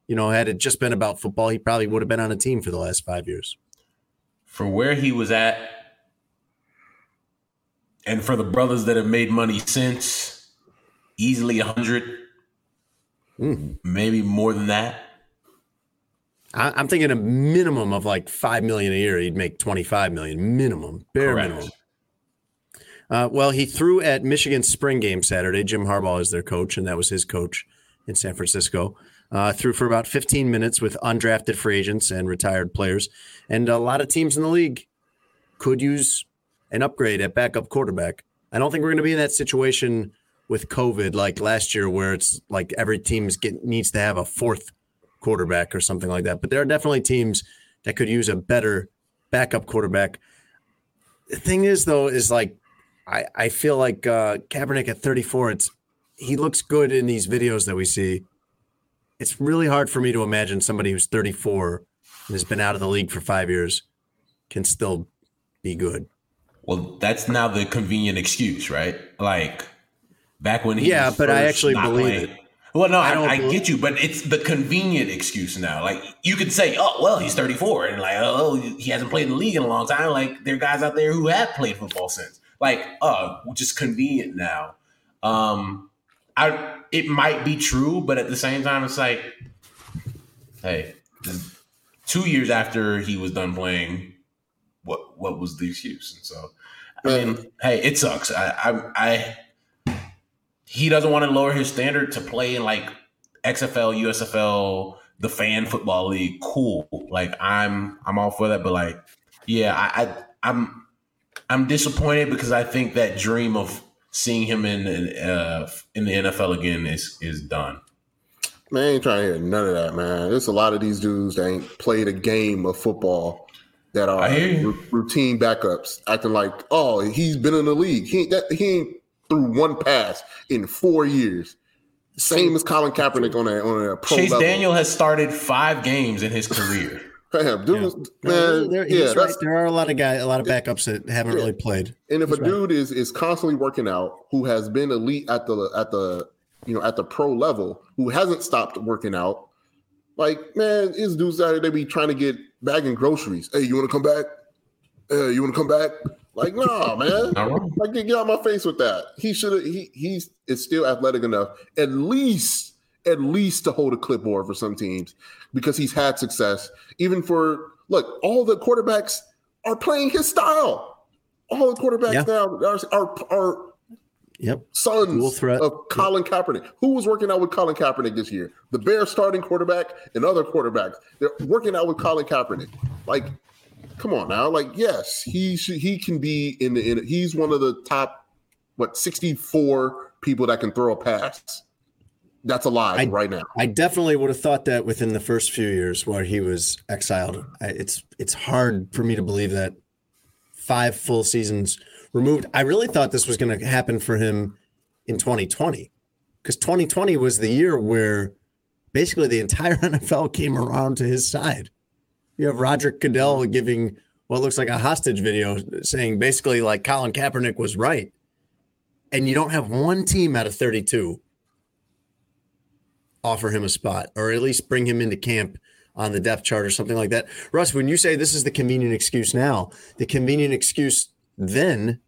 had it just been about football, he probably would have been on a team for the last 5 years. For where he was at and for the brothers that have made money since, easily 100, maybe more than that. I'm thinking a minimum of like $5 million a year. He'd make $25 million minimum, bare Correct. Minimum. Well, he threw at Michigan's spring game Saturday. Jim Harbaugh is their coach, and that was his coach in San Francisco. Threw for about 15 minutes with undrafted free agents and retired players. And a lot of teams in the league could use an upgrade at backup quarterback. I don't think we're going to be in that situation with COVID like last year where it's like every team needs to have a fourth quarterback or something like that, but there are definitely teams that could use a better backup quarterback. The thing is, though, is like I feel like Kaepernick at 34, he looks good in these videos that we see. It's really hard for me to imagine somebody who's 34 and has been out of the league for 5 years can still be good. Well, that's now the convenient excuse, right? Like back when he was but I actually believe it. Well, no, I get you, but it's the convenient excuse now. Like, you could say, oh, well, he's 34, and like, oh, he hasn't played in the league in a long time. Like, there are guys out there who have played football since. Like, oh, just convenient now. It might be true, but at the same time, it's like, hey, 2 years after he was done playing, what was the excuse? And so, I mean, hey, it sucks. He doesn't want to lower his standard to play in like XFL, USFL, the fan football league. Cool. Like I'm all for that. But like, yeah, I'm disappointed because I think that dream of seeing him in the NFL again is done. Man, I ain't trying to hear none of that, man. There's a lot of these dudes that ain't played a game of football that are routine backups, acting like, oh, he's been in the league. He ain't threw one pass in 4 years. Same as Colin Kaepernick on a pro Chase level. Daniel has started 5 games in his career. There are a lot of backups that haven't really played. And if dude is constantly working out, who has been elite at the pro level, who hasn't stopped working out, like, man, these dudes out there, they be trying to get bagging groceries. Hey, you want to come back? Like, nah, man. Like, get out of my face with that. He's still athletic enough, at least to hold a clipboard for some teams, because he's had success. All the quarterbacks are playing his style. All the quarterbacks now are sons of Colin Kaepernick. Who was working out with Colin Kaepernick this year? The Bears starting quarterback and other quarterbacks. They're working out with Colin Kaepernick. Like, come on now. Like, yes, he can be he's one of the top, 64 people that can throw a pass. That's alive right now. I definitely would have thought that within the first few years where he was exiled. It's hard for me to believe that 5 full seasons removed. I really thought this was going to happen for him in 2020, because 2020 was the year where basically the entire NFL came around to his side. You have Roderick Goodell giving what looks like a hostage video saying basically like Colin Kaepernick was right. And you don't have one team out of 32 offer him a spot, or at least bring him into camp on the depth chart or something like that. Russ, when you say this is the convenient excuse now, the convenient excuse then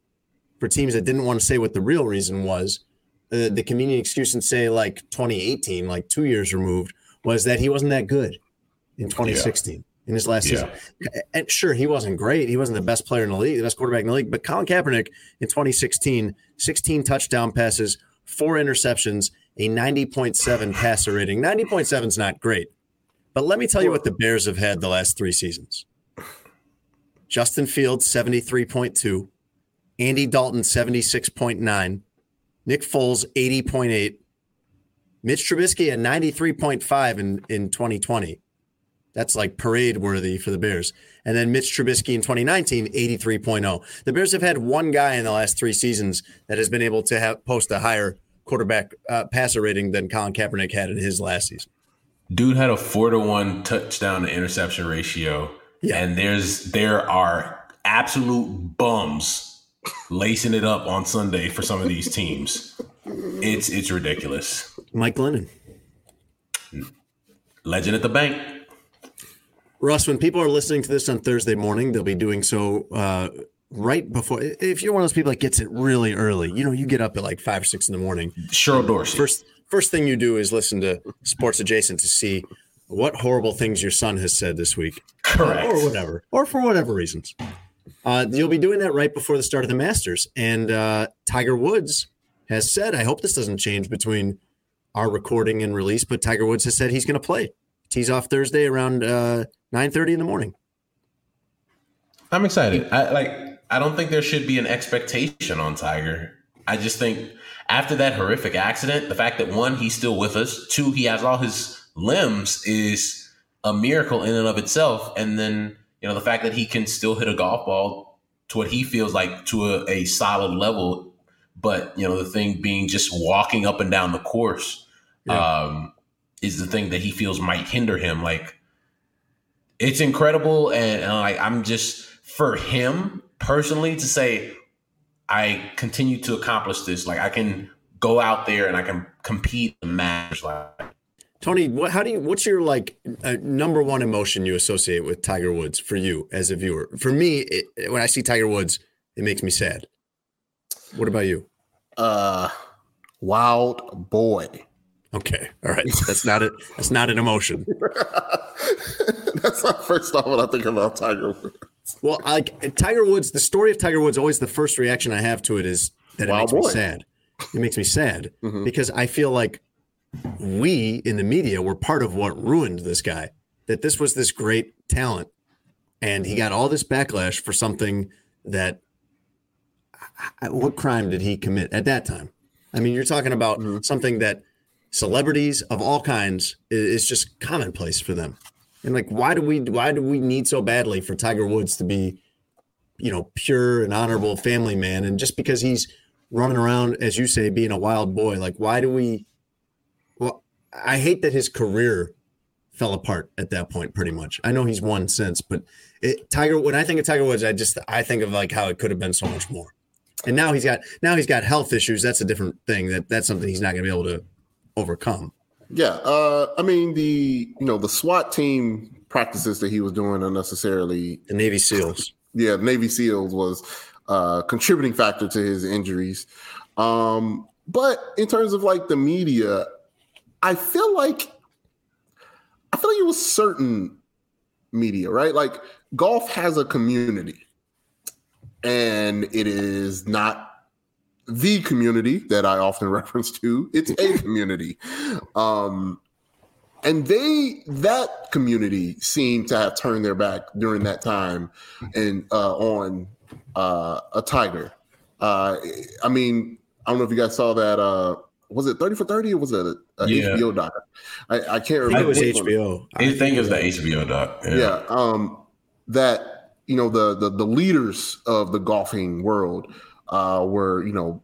for teams that didn't want to say what the real reason was, the convenient excuse in, say, like 2018, like 2 years removed, was that he wasn't that good in 2016, in his last season. And sure, he wasn't great. He wasn't the best player in the league, the best quarterback in the league. But Colin Kaepernick in 2016, 16 touchdown passes, 4 interceptions, a 90.7 passer rating. 90.7 is not great. But let me tell you what the Bears have had the last 3 seasons. Justin Fields, 73.2. Andy Dalton, 76.9. Nick Foles, 80.8. Mitch Trubisky at 93.5 in 2020. That's like parade-worthy for the Bears. And then Mitch Trubisky in 2019, 83.0. The Bears have had one guy in the last 3 seasons that has been able to post a higher quarterback passer rating than Colin Kaepernick had in his last season. Dude had a 4-to-1 touchdown to interception ratio. Yeah. And there are absolute bums lacing it up on Sunday for some of these teams. It's ridiculous. Mike Glennon. Legend at the bank. Russ, when people are listening to this on Thursday morning, they'll be doing so right before. If you're one of those people that gets it really early, you get up at like 5 or 6 in the morning. Cheryl Dorsey. First thing you do is listen to Sports Adjacent to see what horrible things your son has said this week. Correct. Or whatever. Or for whatever reasons. You'll be doing that right before the start of the Masters. And Tiger Woods has said, I hope this doesn't change between our recording and release, but Tiger Woods has said he's going to play. Tees off Thursday around 9:30 in the morning. I'm excited. I don't think there should be an expectation on Tiger. I just think after that horrific accident, the fact that 1, he's still with us, 2, he has all his limbs is a miracle in and of itself. And then, the fact that he can still hit a golf ball to what he feels like to a solid level. But, the thing being just walking up and down the course, is the thing that he feels might hinder him. Like, it's incredible. And I'm just, for him personally, to say, I continue to accomplish this. Like, I can go out there and I can compete in match. Tony, what's your number one emotion you associate with Tiger Woods for you as a viewer? For me, when I see Tiger Woods, it makes me sad. What about you? Wild boy. Okay. All right. That's not an emotion. That's not first off what I think about Tiger Woods. Well, Tiger Woods, the story of Tiger Woods, always the first reaction I have to it is that it makes me sad. It makes me sad because I feel like we in the media were part of what ruined this guy, that this was this great talent and he got all this backlash for something that what crime did he commit at that time? I mean, you're talking about something that celebrities of all kinds is just commonplace for them. And like, why do we need so badly for Tiger Woods to be, you know, pure and honorable family man? And just because he's running around, as you say, being a wild boy, like, why do we? Well, I hate that his career fell apart at that point, pretty much. I know he's won since, but when I think of Tiger Woods, I think of like how it could have been so much more. And now he's got health issues. That's a different thing. That's something he's not going to be able to overcome. Yeah, I mean the SWAT team practices that he was doing unnecessarily. The Navy SEALs. Yeah, the Navy SEALs was a contributing factor to his injuries. But in terms of like the media, I feel like it was certain media, right? Like golf has a community, and it is not the community that I often reference to. It's a community. And that community seemed to have turned their back during that time and on a Tiger. I mean, I don't know if you guys saw that. Was it 30 for 30 or was it an HBO doc? I can't remember. It was HBO. I think it was the HBO doc. Yeah. That, you know, the leaders of the golfing world were, you know,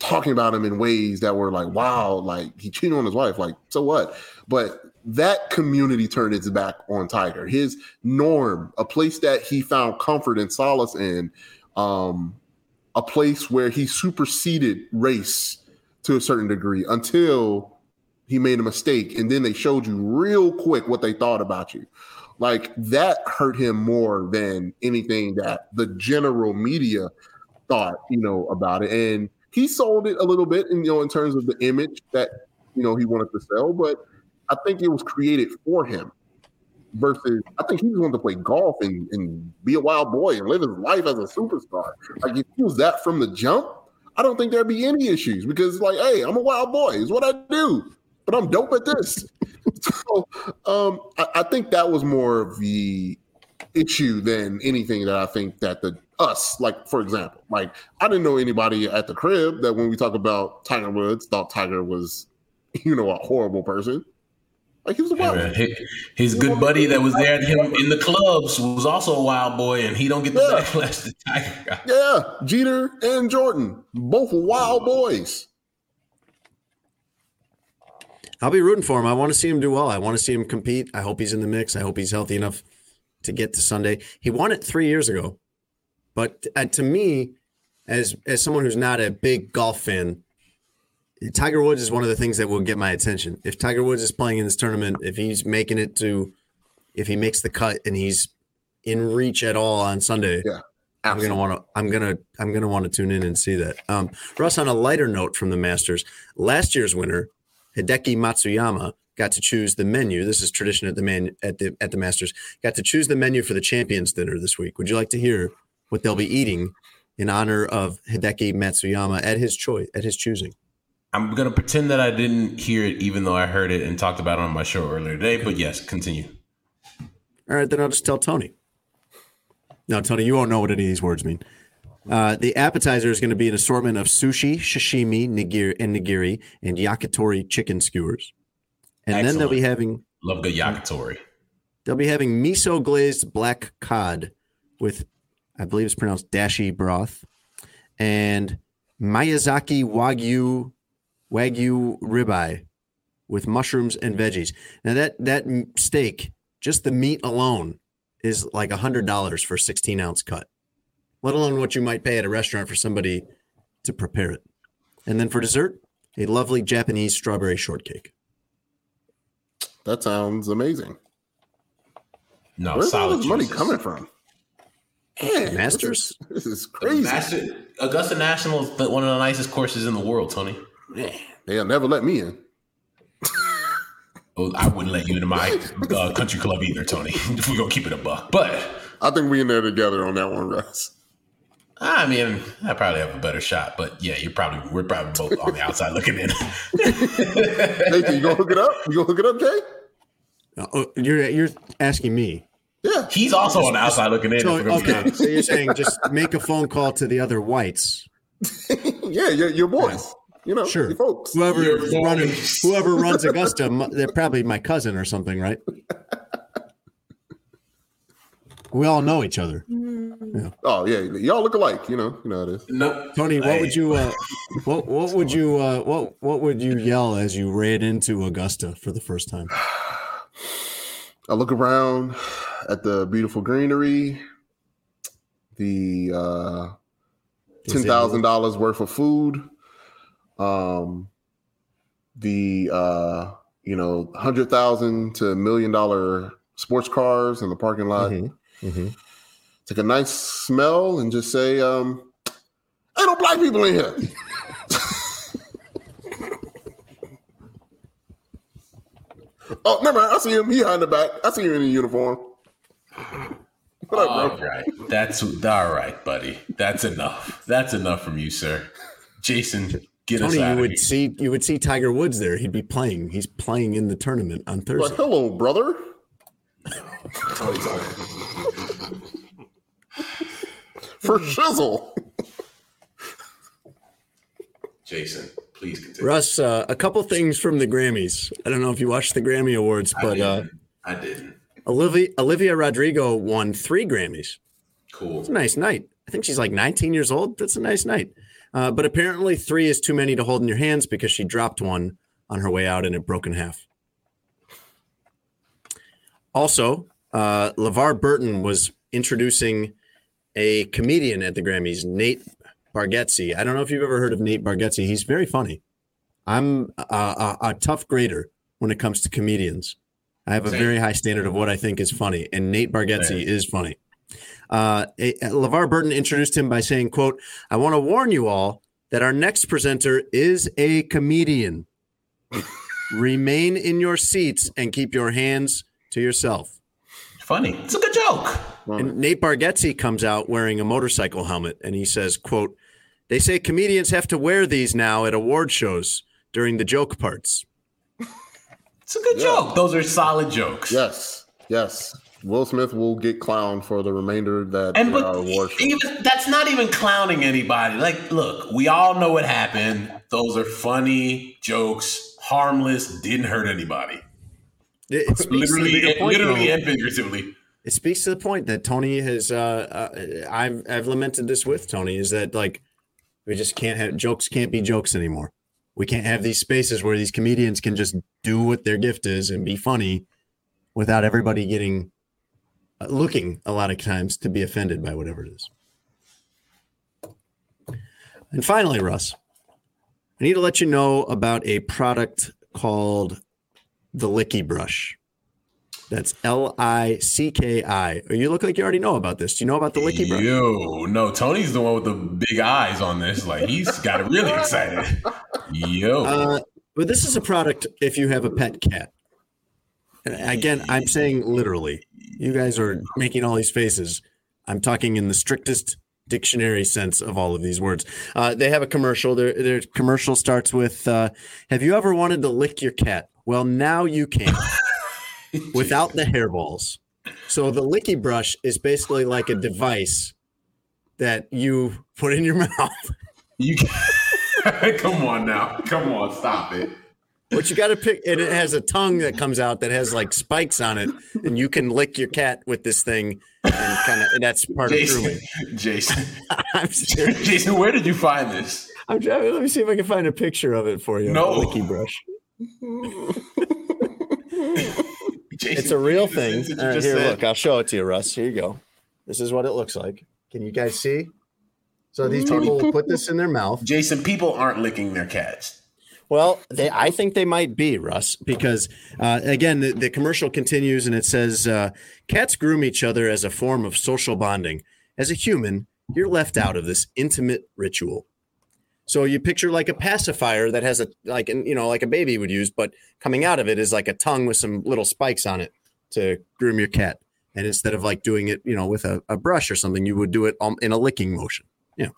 talking about him in ways that were like, wow, like he cheated on his wife, like, so what? But that community turned its back on Tiger. His norm, a place that he found comfort and solace in, a place where he superseded race to a certain degree until he made a mistake. And then they showed you real quick what they thought about you. Like that hurt him more than anything that the general media thought, you know, about it. And he sold it a little bit, and, you know, in terms of the image that, you know, he wanted to sell, but I think it was created for him versus I think he wanted to play golf and be a wild boy and live his life as a superstar. Like if he was that from the jump, I don't think there'd be any issues because, like, hey, I'm a wild boy. It's what I do, but I'm dope at this. So I think that was more of the issue than anything that I think that us, like, for example, like, I didn't know anybody at the crib that when we talk about Tiger Woods thought Tiger was, you know, a horrible person. Like, he was a wild boy. His good buddy that was there at him in the clubs was also a wild boy, and he don't get the backlash to Tiger got. Yeah, Jeter and Jordan, both wild boys. I'll be rooting for him. I want to see him do well. I want to see him compete. I hope he's in the mix. I hope he's healthy enough to get to Sunday. He won it 3 years ago. But to me, as someone who's not a big golf fan, Tiger Woods is one of the things that will get my attention. If Tiger Woods is playing in this tournament, if he makes the cut and he's in reach at all on Sunday, yeah, I'm gonna want to tune in and see that. Russ, on a lighter note from the Masters, last year's winner, Hideki Matsuyama, got to choose the menu. This is tradition at the Masters. Got to choose the menu for the Champions Dinner this week. Would you like to hear what they'll be eating in honor of Hideki Matsuyama at his choosing? I'm going to pretend that I didn't hear it, even though I heard it and talked about it on my show earlier today. But yes, continue. All right, then I'll just tell Tony. No, Tony, you won't know what any of these words mean. The appetizer is going to be an assortment of sushi, sashimi, nigiri, and yakitori chicken skewers. And excellent. Then they'll be having... Love good yakitori. They'll be having miso-glazed black cod with, I believe it's pronounced dashi broth, and Miyazaki Wagyu ribeye with mushrooms and veggies. Now that steak, just the meat alone, is like $100 for a 16-ounce cut, let alone what you might pay at a restaurant for somebody to prepare it. And then for dessert, a lovely Japanese strawberry shortcake. That sounds amazing. No, where's all this money coming from? Man, Masters? This is crazy. Augusta National is one of the nicest courses in the world, Tony. Man, they'll never let me in. Well, I wouldn't let you into my country club either, Tony, if we're going to keep it a buck. But I think we in there together on that one, Russ. I mean, I probably have a better shot, but yeah, we're probably both on the outside looking in. Nathan, you going to hook it up? You going to hook it up, Jay? You're asking me. Yeah. He's also on the outside looking in. So, okay, so you're saying just make a phone call to the other whites. Yeah, your boys. You know, sure. Your folks. Whoever runs Augusta, they're probably my cousin or something, right? We all know each other. Yeah. Oh yeah, y'all look alike. You know how it is. No, Tony, what would you what would you yell as you ran into Augusta for the first time? I look around at the beautiful greenery, the $10,000 worth of food, the $100,000 to $1 million sports cars in the parking lot. Mm-hmm. Mm-hmm. Take a nice smell and just say, "Ain't no black people in here." Oh, never mind. I see him. He behind the back. I see you in the uniform. What all up, bro? Right. That's all right, buddy. That's enough. That's enough from you, sir. Jason, get Tony, us out of here. You would see Tiger Woods there. He'd be playing. He's playing in the tournament on Thursday. Well, hello, brother. For shizzle. Jason, please continue. Russ, a couple things from the Grammys. I don't know if you watched the Grammy Awards, but I didn't. Olivia Rodrigo won 3 Grammys. Cool. It's a nice night. I think she's like 19 years old. That's a nice night. But apparently 3 is too many to hold in your hands because she dropped one on her way out and it broke in half. Also, LeVar Burton was introducing a comedian at the Grammys, Nate Bargatze. I don't know if you've ever heard of Nate Bargatze. He's very funny. I'm a tough grader when it comes to comedians. I have a very high standard of what I think is funny, and Nate Bargatze is funny. LeVar Burton introduced him by saying, quote, "I want to warn you all that our next presenter is a comedian. Remain in your seats and keep your hands to yourself." Funny. It's a good joke. And Nate Bargatze comes out wearing a motorcycle helmet, and he says, quote, "They say comedians have to wear these now at award shows during the joke parts." It's a good joke. Those are solid jokes. Yes, yes. Will Smith will get clowned for the remainder of that award show. That's not even clowning anybody. Like, look, we all know what happened. Those are funny jokes, harmless, didn't hurt anybody. It's literally and figuratively. It speaks to the point that Tony has. I've lamented this with Tony, is that like we just can't have jokes. Can't be jokes anymore. We can't have these spaces where these comedians can just do what their gift is and be funny, without everybody getting looking a lot of times to be offended by whatever it is. And finally, Russ, I need to let you know about a product called the Licky Brush. That's L-I-C-K-I. You look like you already know about this. Do you know about the Licky Brush? Yo, no. Tony's the one with the big eyes on this. Like, he's got it really excited. Yo. But this is a product if you have a pet cat. Again, I'm saying literally. You guys are making all these faces. I'm talking in the strictest dictionary sense of all of these words. They have a commercial. Their commercial starts with, "Have you ever wanted to lick your cat? Well, now you can." Without the hairballs. So the Licky Brush is basically like a device that you put in your mouth. You can... Come on now. Come on. Stop it. But you got to pick, and it has a tongue that comes out that has like spikes on it, and you can lick your cat with this thing. And kind of, and that's part Jason, of grooming. Jason, I'm serious. Jason, where did you find this? Let me see if I can find a picture of it for you. No. Licky Brush. Jason, it's a real thing. All right, here, look, I'll show it to you, Russ. Here you go. This is what it looks like. Can you guys see? So these people will put this in their mouth. Jason, people aren't licking their cats. Well, I think they might be, Russ, because, again, the commercial continues and it says, "Cats groom each other as a form of social bonding. As a human, you're left out of this intimate ritual." So you picture like a pacifier that has like a baby would use, but coming out of it is like a tongue with some little spikes on it to groom your cat. And instead of like doing it, with a brush or something, you would do it in a licking motion. Yeah.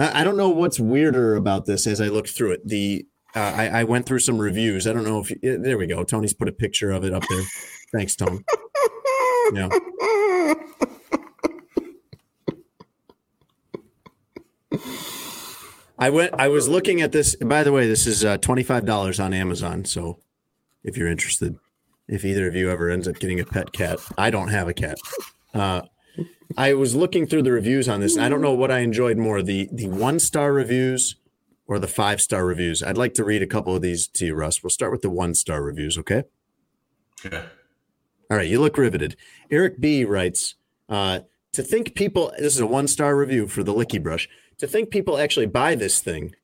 I don't know what's weirder about this as I look through it. I went through some reviews. I don't know if there we go. Tony's put a picture of it up there. Thanks, Tony. Yeah. I was looking at this. By the way, this is $25 on Amazon. So if you're interested, if either of you ever ends up getting a pet cat, I don't have a cat. I was looking through the reviews on this, and I don't know what I enjoyed more, the one-star reviews or the five-star reviews. I'd like to read a couple of these to you, Russ. We'll start with the one-star reviews, okay? Yeah. All right, you look riveted. Eric B. writes, to think people – this is a one-star review for the Licky Brush. To think people actually buy this thing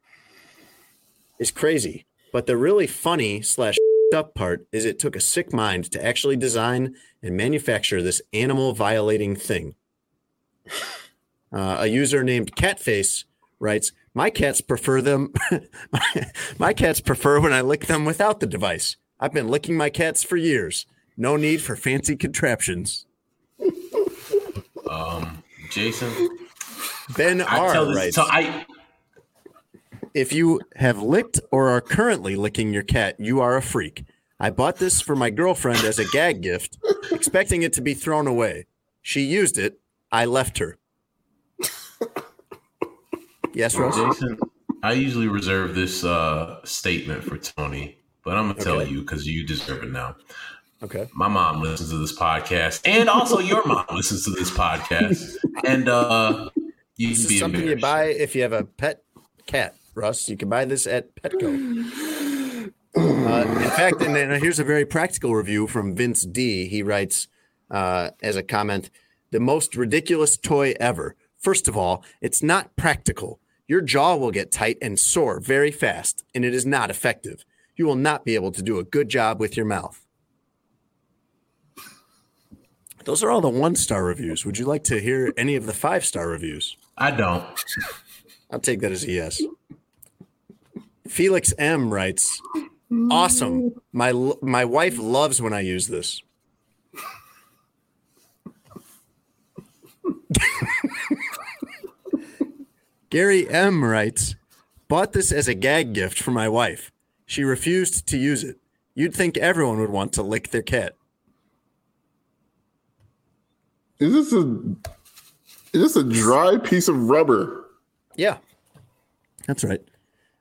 is crazy, but the really funny / up part is it took a sick mind to actually design and manufacture this animal-violating thing. A user named Catface writes, my cats prefer when I lick them without the device. I've been licking my cats for years. No need for fancy contraptions. Jason. Ben R. writes, if you have licked or are currently licking your cat, you are a freak. I bought this for my girlfriend as a gag gift, expecting it to be thrown away. She used it. I left her. Yes, Russ? Jason, I usually reserve this statement for Tony, but I'm going to tell you because you deserve it now. Okay. My mom listens to this podcast, and also your mom listens to this podcast. And you this can be is something you buy if you have a pet cat. Russ, you can buy this at Petco. In fact, and here's a very practical review from Vince D. He writes as a comment, the most ridiculous toy ever. First of all, it's not practical. Your jaw will get tight and sore very fast, and it is not effective. You will not be able to do a good job with your mouth. Those are all the one-star reviews. Would you like to hear any of the five-star reviews? I don't. I'll take that as a yes. Felix M. writes, awesome. My wife loves when I use this. Gary M. writes, bought this as a gag gift for my wife. She refused to use it. You'd think everyone would want to lick their cat. Is this a dry piece of rubber? Yeah, that's right.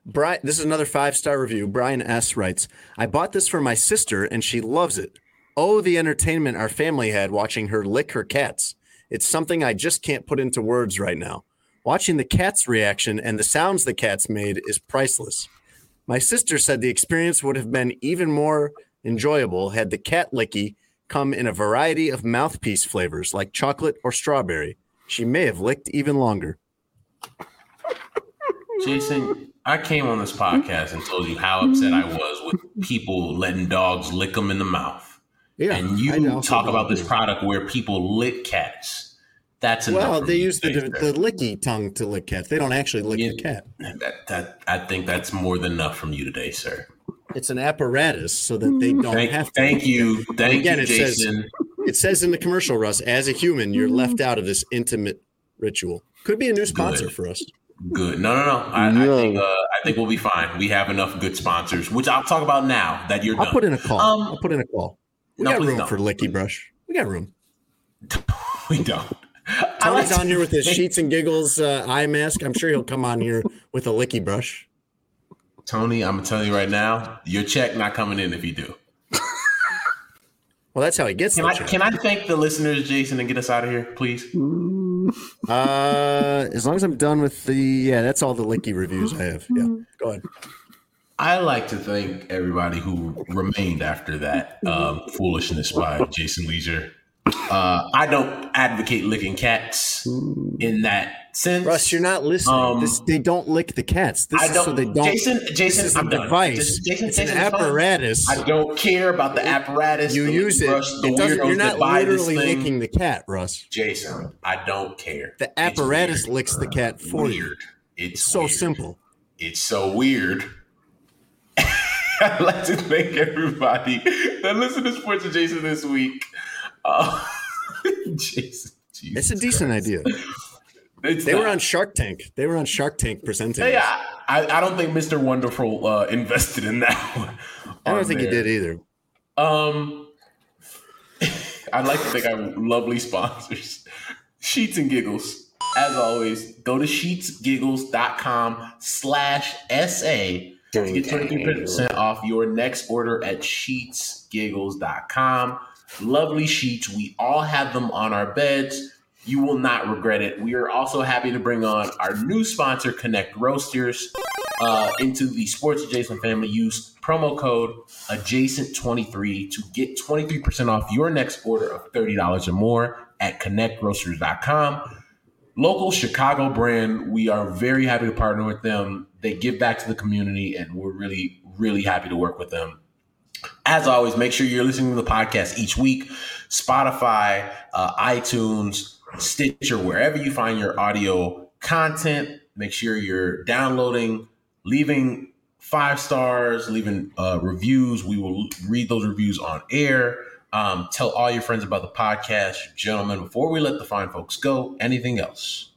Brian, this is another five-star review. Brian S. writes, I bought this for my sister, and she loves it. Oh, the entertainment our family had watching her lick her cats. It's something I just can't put into words right now. Watching the cat's reaction and the sounds the cats made is priceless. My sister said the experience would have been even more enjoyable had the cat licky come in a variety of mouthpiece flavors like chocolate or strawberry. She may have licked even longer. Jason, I came on this podcast and told you how upset I was with people letting dogs lick them in the mouth. Yeah, and you talk about this product where people lick cats. That's enough. Well, they use the licky tongue to lick cats. They don't actually lick the cat. That I think that's more than enough from you today, sir. It's an apparatus so that they don't have to. Thank you. Thank you, Jason. It says in the commercial, Russ, as a human, you're left out of this intimate ritual. Could be a new sponsor for us. Good. No. I think we'll be fine. We have enough good sponsors, which I'll talk about now that you're done. I'll put in a call. I'll put in a call. We got room for Licky Brush. We got room. We don't. Tony's on here with his Sheets and Giggles eye mask. I'm sure he'll come on here with a Licky Brush. Tony, I'm going to tell you right now, your check not coming in if you do. Well, that's how he gets it. Can I thank the listeners, Jason, and get us out of here, please? As long as I'm done with that's all the Licky reviews I have. Yeah, go ahead. I like to thank everybody who remained after that foolishness by Jason Leisure. I don't advocate licking cats in that sense. Russ, you're not listening. They don't lick the cats. Jason, I'm done. It's an apparatus. Fine. I don't care about the apparatus. You use it. You're not literally licking the cat, Russ. Jason, I don't care. The apparatus licks the cat for you. It's so simple. It's so weird. I'd like to thank everybody that listened to Sports Adjacent this week. Jason, it's a decent idea. They were on Shark Tank. They were on Shark Tank presenting. Yeah, hey, I don't think Mr. Wonderful invested in that one. I don't think he did either. I'd like to thank our lovely sponsors, Sheets and Giggles. As always, go to sheetsgiggles.com/SA to get 23% off your next order at sheetsgiggles.com. lovely sheets. We all have them on our beds. You will not regret it. We are also happy to bring on our new sponsor, Connect Roasters, into the Sports Adjacent family. Use promo code ADJACENT23 to get 23% off your next order of $30 or more at connectroasters.com. Local Chicago brand. We are very happy to partner with them. They give back to the community, and we're really, really happy to work with them. As always, make sure you're listening to the podcast each week. Spotify, iTunes, Stitcher, wherever you find your audio content, make sure you're downloading, leaving 5 stars, leaving reviews. We will read those reviews on air. Tell all your friends about the podcast. Gentlemen, before we let the fine folks go, anything else?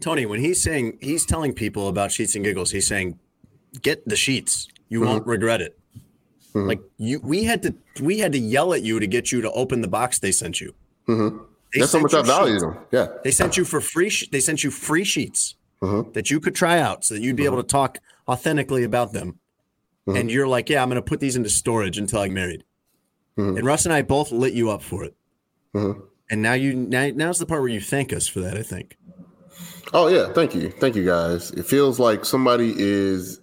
Tony, when he's saying, he's telling people about Sheets and Giggles, he's saying, get the sheets. You won't regret it. Mm-hmm. Like we had to yell at you to get you to open the box they sent you. Mm-hmm. That's how much I value them. Yeah, they sent you for free. They sent you free sheets that you could try out, so that you'd be able to talk authentically about them. Mm-hmm. And you're like, yeah, I'm going to put these into storage until I'm married. Mm-hmm. And Russ and I both lit you up for it. Mm-hmm. And now's the part where you thank us for that, I think. Oh yeah, thank you guys. It feels like somebody is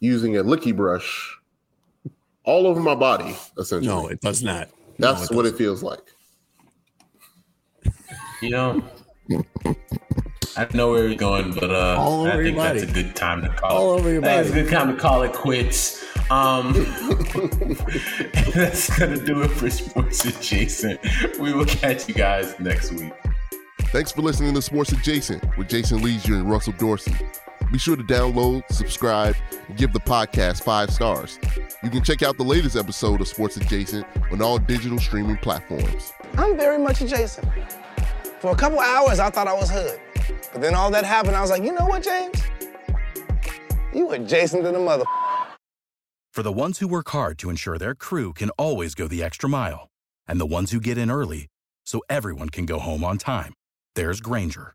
using a licky brush all over my body, essentially. No, it does not. That's what it feels like. You know, I know where we're going, but I think that's a good time to call it. All over your body. That's a good time to call it quits. That's going to do it for Sports Adjacent. We will catch you guys next week. Thanks for listening to Sports Adjacent with Jason Leisure and Russell Dorsey. Be sure to download, subscribe, and give the podcast 5 stars. You can check out the latest episode of Sports Adjacent on all digital streaming platforms. I'm very much adjacent. For a couple hours, I thought I was hood. But then all that happened, I was like, you know what, James? You adjacent to the mother. For the ones who work hard to ensure their crew can always go the extra mile, and the ones who get in early so everyone can go home on time, there's Grainger,